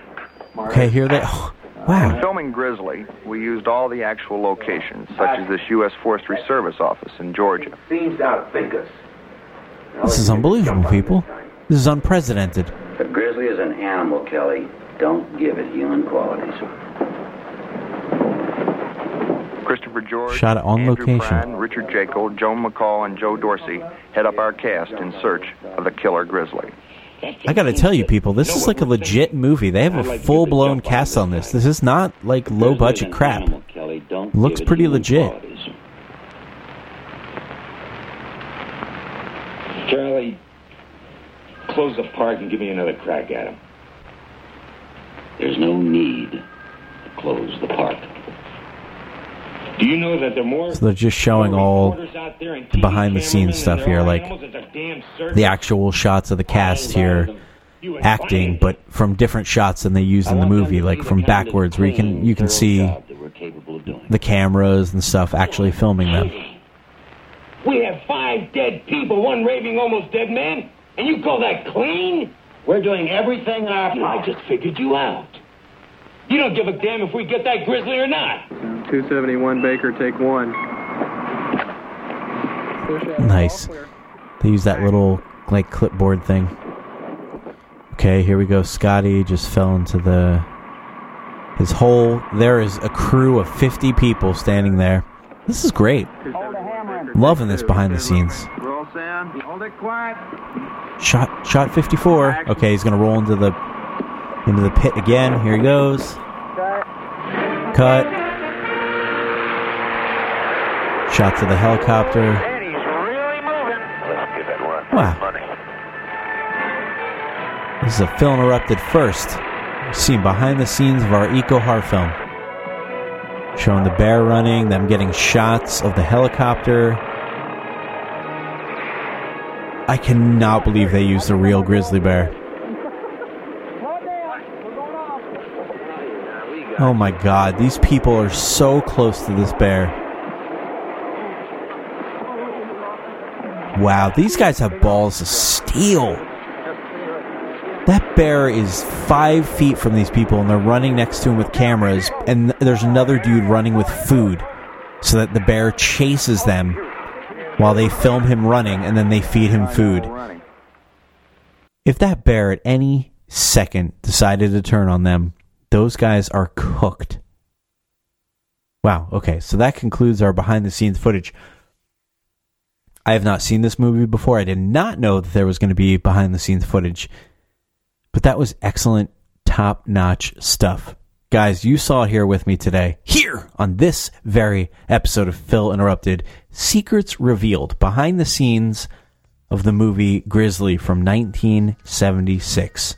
Okay, here they... Oh, wow. In filming Grizzly, we used all the actual locations, such as this U.S. Forestry Service office in Georgia. This is unbelievable, people. This is unprecedented. The grizzly is an animal, Kelly. Don't give it human qualities. Christopher George, shot on Andrew location. Bryan, Richard Jaco, Joan McCall, and Joe Dorsey head up our cast in search of the killer grizzly. I gotta tell you, people, this is like a legit movie. They have a full-blown cast on this. This is not like low-budget crap. It looks pretty legit. Charlie, close the park and give me another crack at him. There's no need to close the park. Do you know that there are more? So they're just showing all behind-the-scenes stuff here, like the actual shots of the cast here acting, but from different shots than they used in the movie, like from backwards, where you can see the cameras and stuff actually filming them. We have 5 dead people, 1 raving, almost dead man, and you call that clean? We're doing everything in our power. I just figured you out. You don't give a damn if we get that grizzly or not. 271 Baker, take one. Nice. They use that little, like, clipboard thing. Okay, here we go. Scotty just fell into his hole. There is a crew of 50 people standing there. This is great. Loving this behind the scenes. Roll, Sam. Hold it quiet. Shot 54. Okay, he's going to roll into the pit again. Here he goes. Cut. Shot to the helicopter. And he's really moving. Let's give that one. Wow. This is a film erupted first. We've seen behind the scenes of our Eco Horror film. Showing the bear running, them getting shots of the helicopter. I cannot believe they used a real grizzly bear. Oh my God, these people are so close to this bear. Wow, these guys have balls of steel. That bear is 5 feet from these people, and they're running next to him with cameras, and there's another dude running with food so that the bear chases them while they film him running, and then they feed him food. If that bear at any second decided to turn on them, those guys are cooked. Wow, okay, so that concludes our behind-the-scenes footage. I have not seen this movie before. I did not know that there was going to be behind-the-scenes footage. But that was excellent, top-notch stuff. Guys, you saw it here with me today, here on this very episode of Phil Interrupted, Secrets Revealed, behind the scenes of the movie Grizzly from 1976.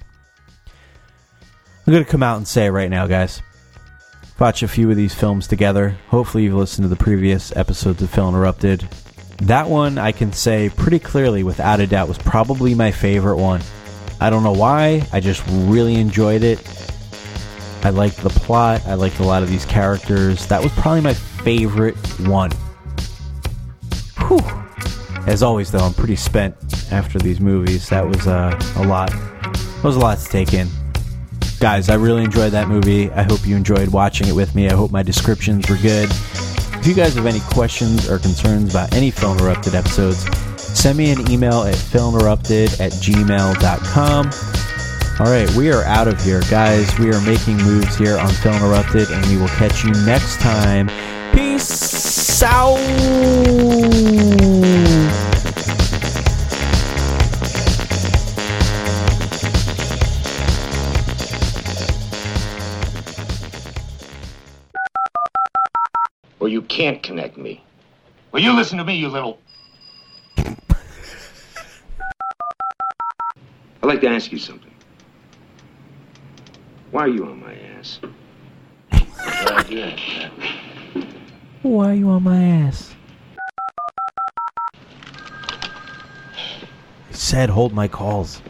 I'm going to come out and say right now, guys, watch a few of these films together. Hopefully you've listened to the previous episodes of Phil Interrupted. That one, I can say pretty clearly, without a doubt, was probably my favorite one. I don't know why, I just really enjoyed it. I liked the plot, I liked a lot of these characters. That was probably my favorite one. Whew. As always, though, I'm pretty spent after these movies. That was a lot. It was a lot to take in. Guys, I really enjoyed that movie. I hope you enjoyed watching it with me. I hope my descriptions were good. If you guys have any questions or concerns about any Film Interrupted episodes, send me an email at filminterrupted@gmail.com. All right, we are out of here. Guys, we are making moves here on Film Interrupted, and we will catch you next time. Peace out! Or you can't connect me. Well, you listen to me, you little... I'd like to ask you something. Why are you on my ass? Why are you on my ass? I said hold my calls.